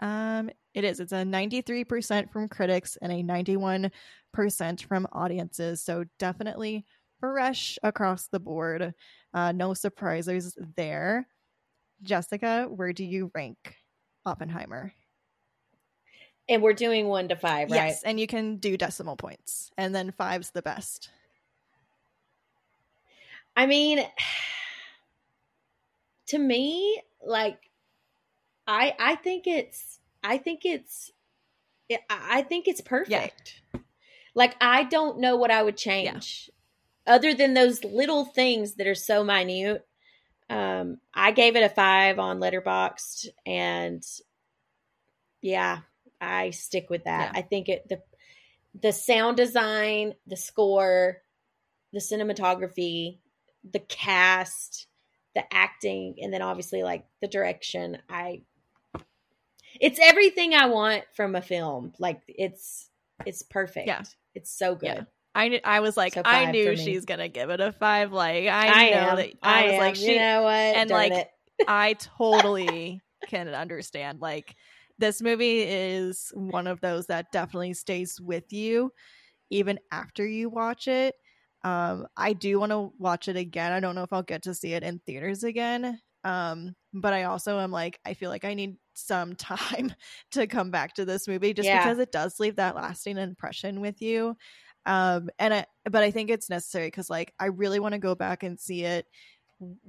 Um, it is. It's a ninety-three percent from critics and a ninety-one percent from audiences. So definitely fresh across the board. Uh, no surprises there. Jessica, where do you rank Oppenheimer? And we're doing one to five, right? Yes, and you can do decimal points. And then five's the best. I mean, to me... Like, I I think it's I think it's I think it's perfect. Yeah. Like I don't know what I would change, yeah. other than those little things that are so minute. Um, I gave it a five on Letterboxd, and yeah, I stick with that. Yeah. I think it the the sound design, the score, the cinematography, the cast. The acting, and then obviously like the direction. I it's everything I want from a film. Like it's it's perfect. Yeah. It's so good. Yeah. I I was like so I knew she's gonna give it a five. Like I, I know am. that I, I was am. like she you know what and Darn like I totally can understand. Like this movie is one of those that definitely stays with you even after you watch it. Um, I do want to watch it again. I don't know if I'll get to see it in theaters again. Um, but I also am like, I feel like I need some time to come back to this movie, just yeah. because it does leave that lasting impression with you. Um, and I, but I think it's necessary because, like, I really want to go back and see it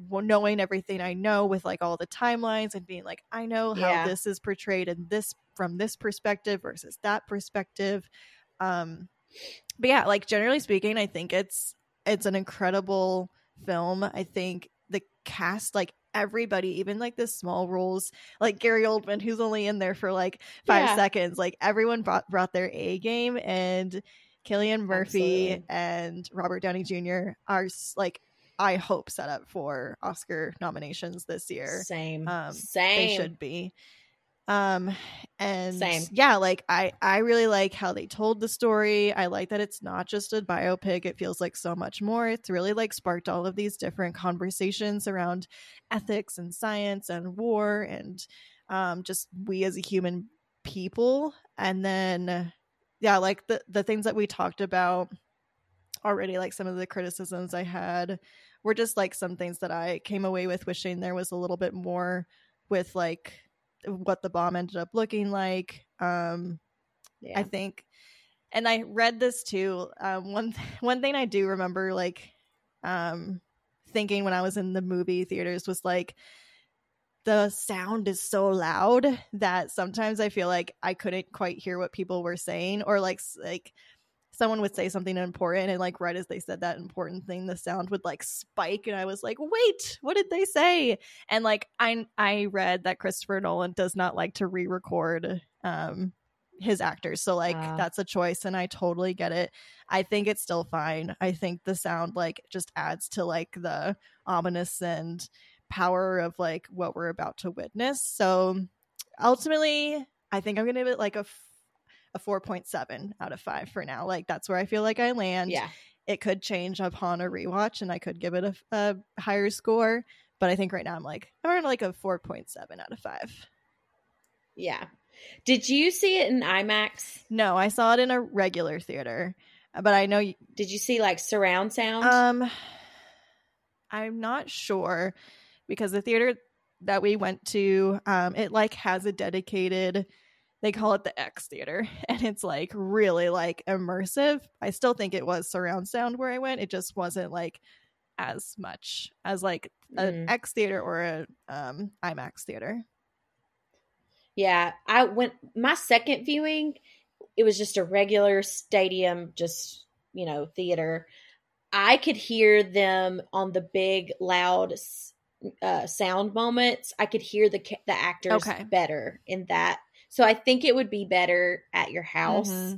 knowing everything I know with, like, all the timelines and being like, I know how yeah. this is portrayed and this from this perspective versus that perspective. Um, but yeah, like, generally speaking, I think it's, it's an incredible film. I think the cast, like, everybody, even like the small roles, like Gary Oldman, who's only in there for like five yeah. seconds, like everyone brought, brought their A game, and Cillian Murphy Absolutely. and Robert Downey Junior are like, I hope, set up for Oscar nominations this year. Same. Um, Same. They should be. Um, and Same. yeah, like I, I really like how they told the story. I like that it's not just a biopic. It feels like so much more. It's really like sparked all of these different conversations around ethics and science and war and um, just we as a human people. And then, yeah, like the, the things that we talked about already, like some of the criticisms I had were just like some things that I came away with wishing there was a little bit more with, like, what the bomb ended up looking like. um yeah. I think, and I read this too, um one one thing I do remember, like, um thinking when I was in the movie theaters was like, the sound is so loud that sometimes I feel like I couldn't quite hear what people were saying, or like like someone would say something important, and like right as they said that important thing, the sound would like spike, and I was like, wait, what did they say? And like I I read that Christopher Nolan does not like to re-record um his actors, so like uh. that's a choice, and I totally get it. I think it's still fine. I think the sound like just adds to like the ominous and power of like what we're about to witness. So ultimately I think I'm gonna give it like a a four point seven out of five for now. Like, that's where I feel like I land. Yeah. It could change upon a rewatch, and I could give it a, a higher score, but I think right now I'm like, I'm at like a four point seven out of five. Yeah. Did you see it in IMAX? No, I saw it in a regular theater, but I know. You- Did you see like surround sound? Um, I'm not sure, because the theater that we went to, um, it like has a dedicated, they call it the X Theater, and it's like really like immersive. I still think it was surround sound where I went. It just wasn't like as much as like an mm. X Theater or a um, IMAX theater. Yeah, I went my second viewing. It was just a regular stadium, just, you know, theater. I could hear them on the big loud uh, sound moments. I could hear the the actors okay. better in that. So I think it would be better at your house. Mm-hmm.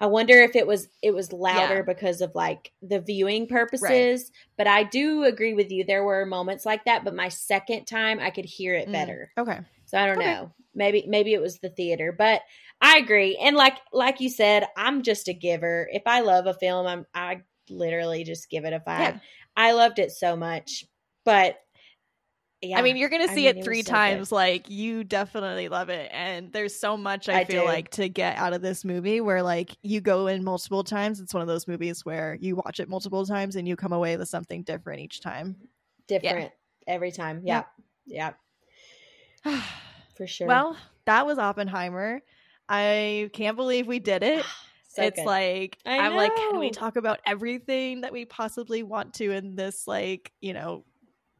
I wonder if it was it was louder yeah. because of like the viewing purposes. Right. But I do agree with you. There were moments like that, but my second time I could hear it mm. better. Okay. So I don't okay. know. Maybe maybe it was the theater, but I agree. And like like you said, I'm just a giver. If I love a film, I'm I literally just give it a five. Yeah. I loved it so much, but. Yeah, I mean, you're going to see I mean, it three it so times. Good. Like, you definitely love it. And there's so much I, I feel do. like to get out of this movie where, like, you go in multiple times. It's one of those movies where you watch it multiple times and you come away with something different each time. Different yeah. every time. Yeah. Yeah. yeah. For sure. Well, that was Oppenheimer. I can't believe we did it. So it's good. Like, I I'm know. like, can we talk about everything that we possibly want to in this, like, you know,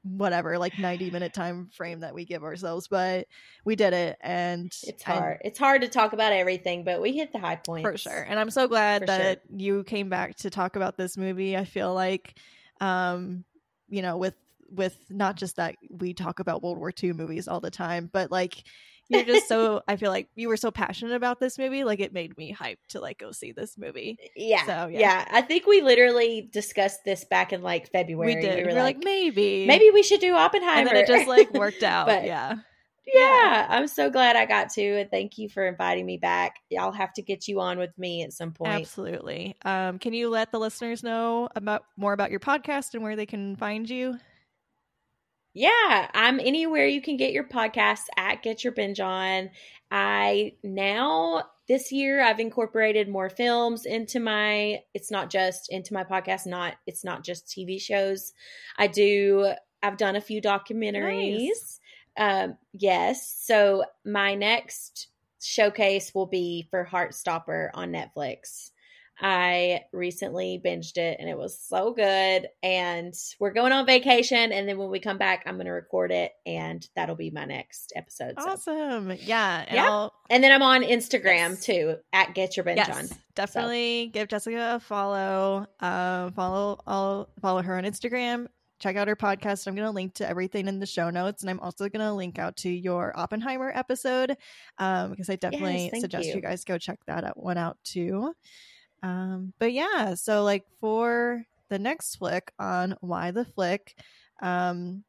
whatever, like ninety minute time frame that we give ourselves, but we did it, and it's hard I, it's hard to talk about everything, but we hit the high points for sure. And I'm so glad for that sure. you came back to talk about this movie. I feel like um you know, with with not just that we talk about World War Two movies all the time, but like you're just so I feel like you were so passionate about this movie, like it made me hyped to like go see this movie. Yeah. So yeah. yeah. I think we literally discussed this back in like February. We did. We were, we were like, like maybe. Maybe we should do Oppenheimer. And then it just like worked out. But, yeah. yeah. Yeah. I'm so glad I got to, and thank you for inviting me back. I'll have to get you on with me at some point. Absolutely. Um, can you let the listeners know about more about your podcast and where they can find you? Yeah, I'm anywhere you can get your podcasts at Get Your Binge On. I now, this year, I've incorporated more films into my, it's not just into my podcast, not, it's not just T V shows. I do, I've done a few documentaries. Nice. Um, yes. So my next showcase will be for Heartstopper on Netflix. I recently binged it and it was so good, and we're going on vacation, and then when we come back I'm going to record it, and that'll be my next episode. So. Awesome. Yeah. And, yeah. and then I'm on Instagram yes. too, at Get Your Binge yes, On. Definitely so. Give Jessica a follow. Um, follow all follow her on Instagram. Check out her podcast. I'm going to link to everything in the show notes. And I'm also going to link out to your Oppenheimer episode um, because I definitely yes, suggest you. you guys go check that one out too. Um, but yeah, so like for the next flick on Why the Flick, um,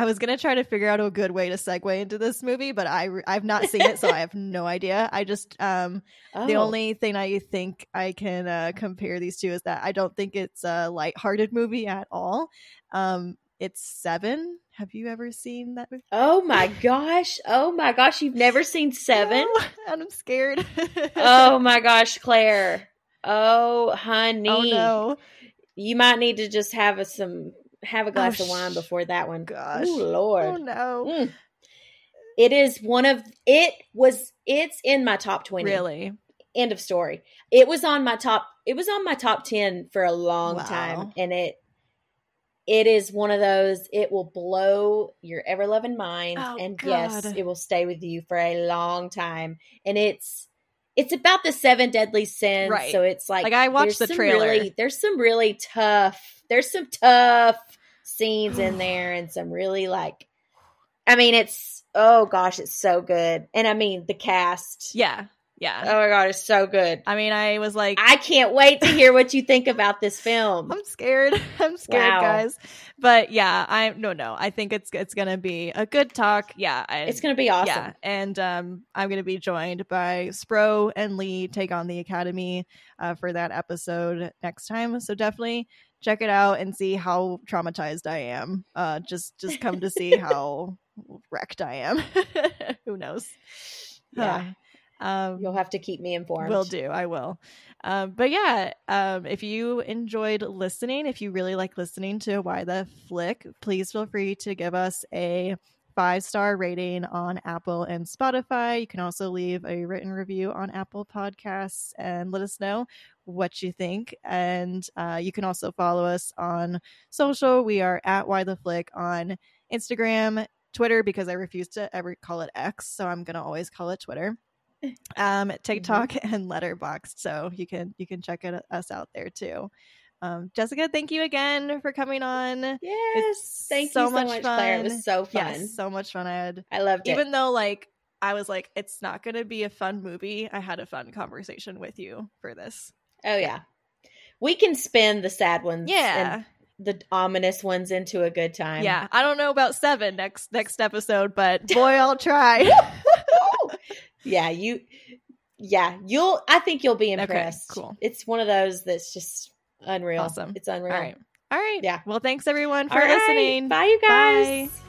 I was going to try to figure out a good way to segue into this movie, but I, I've not seen it, so I have no idea. I just, um, oh. the only thing I think I can uh, compare these two is that I don't think it's a lighthearted movie at all. Um, it's Seven. Have you ever seen that movie? Oh my gosh. Oh my gosh. You've never seen Seven? No, I'm scared. Oh my gosh, Claire. Oh, honey. Oh no. You might need to just have a, some... have a glass oh, of wine before that one. Gosh. Ooh, Lord. Oh, no. Mm. It is one of, it was, it's in my top twenty. Really? End of story. It was on my top, it was on my top ten for a long wow. time. And it, it is one of those, it will blow your ever-loving mind. Oh, and God. Yes, it will stay with you for a long time. And it's, it's about the seven deadly sins. Right. So it's like, like I watched the trailer. Really, there's some really tough, There's some tough scenes in there and some really like, I mean, it's, oh gosh, it's so good. And I mean, the cast. Yeah. Yeah. Oh my God, it's so good. I mean, I was like, I can't wait to hear what you think about this film. I'm scared. I'm scared, wow. guys. But yeah, I no, no. I think it's it's gonna be a good talk. Yeah, I, it's gonna be awesome. Yeah, and um, I'm gonna be joined by Spro and Lee take on the Academy uh, for that episode next time. So definitely check it out and see how traumatized I am. Uh, just just come to see how wrecked I am. Who knows? Yeah. Uh, Um, You'll have to keep me informed. Will do. I will. Um, but yeah, um, if you enjoyed listening, if you really like listening to Why the Flick, please feel free to give us a five-star rating on Apple and Spotify. You can also leave a written review on Apple Podcasts and let us know what you think. And uh, you can also follow us on social. We are at Why the Flick on Instagram, Twitter, because I refuse to ever call it X, so I'm going to always call it Twitter. um TikTok mm-hmm. and Letterboxd, so you can you can check it, us out there too. um Jessica, thank you again for coming on. Yes, it's thank so you so much, much fun. Claire. It was so fun. Yes, so much fun. I had I loved it. Even though like I was like, it's not going to be a fun movie, I had a fun conversation with you for this. Oh yeah, we can spin the sad ones. Yeah. And- the ominous ones into a good time. Yeah, I don't know about Seven next next episode, but boy, I'll try. yeah, you. Yeah, you'll. I think you'll be impressed. Okay, cool. It's one of those that's just unreal. Awesome. It's unreal. All right. All right. Yeah. Well, thanks everyone for All right. listening. Bye, you guys. Bye.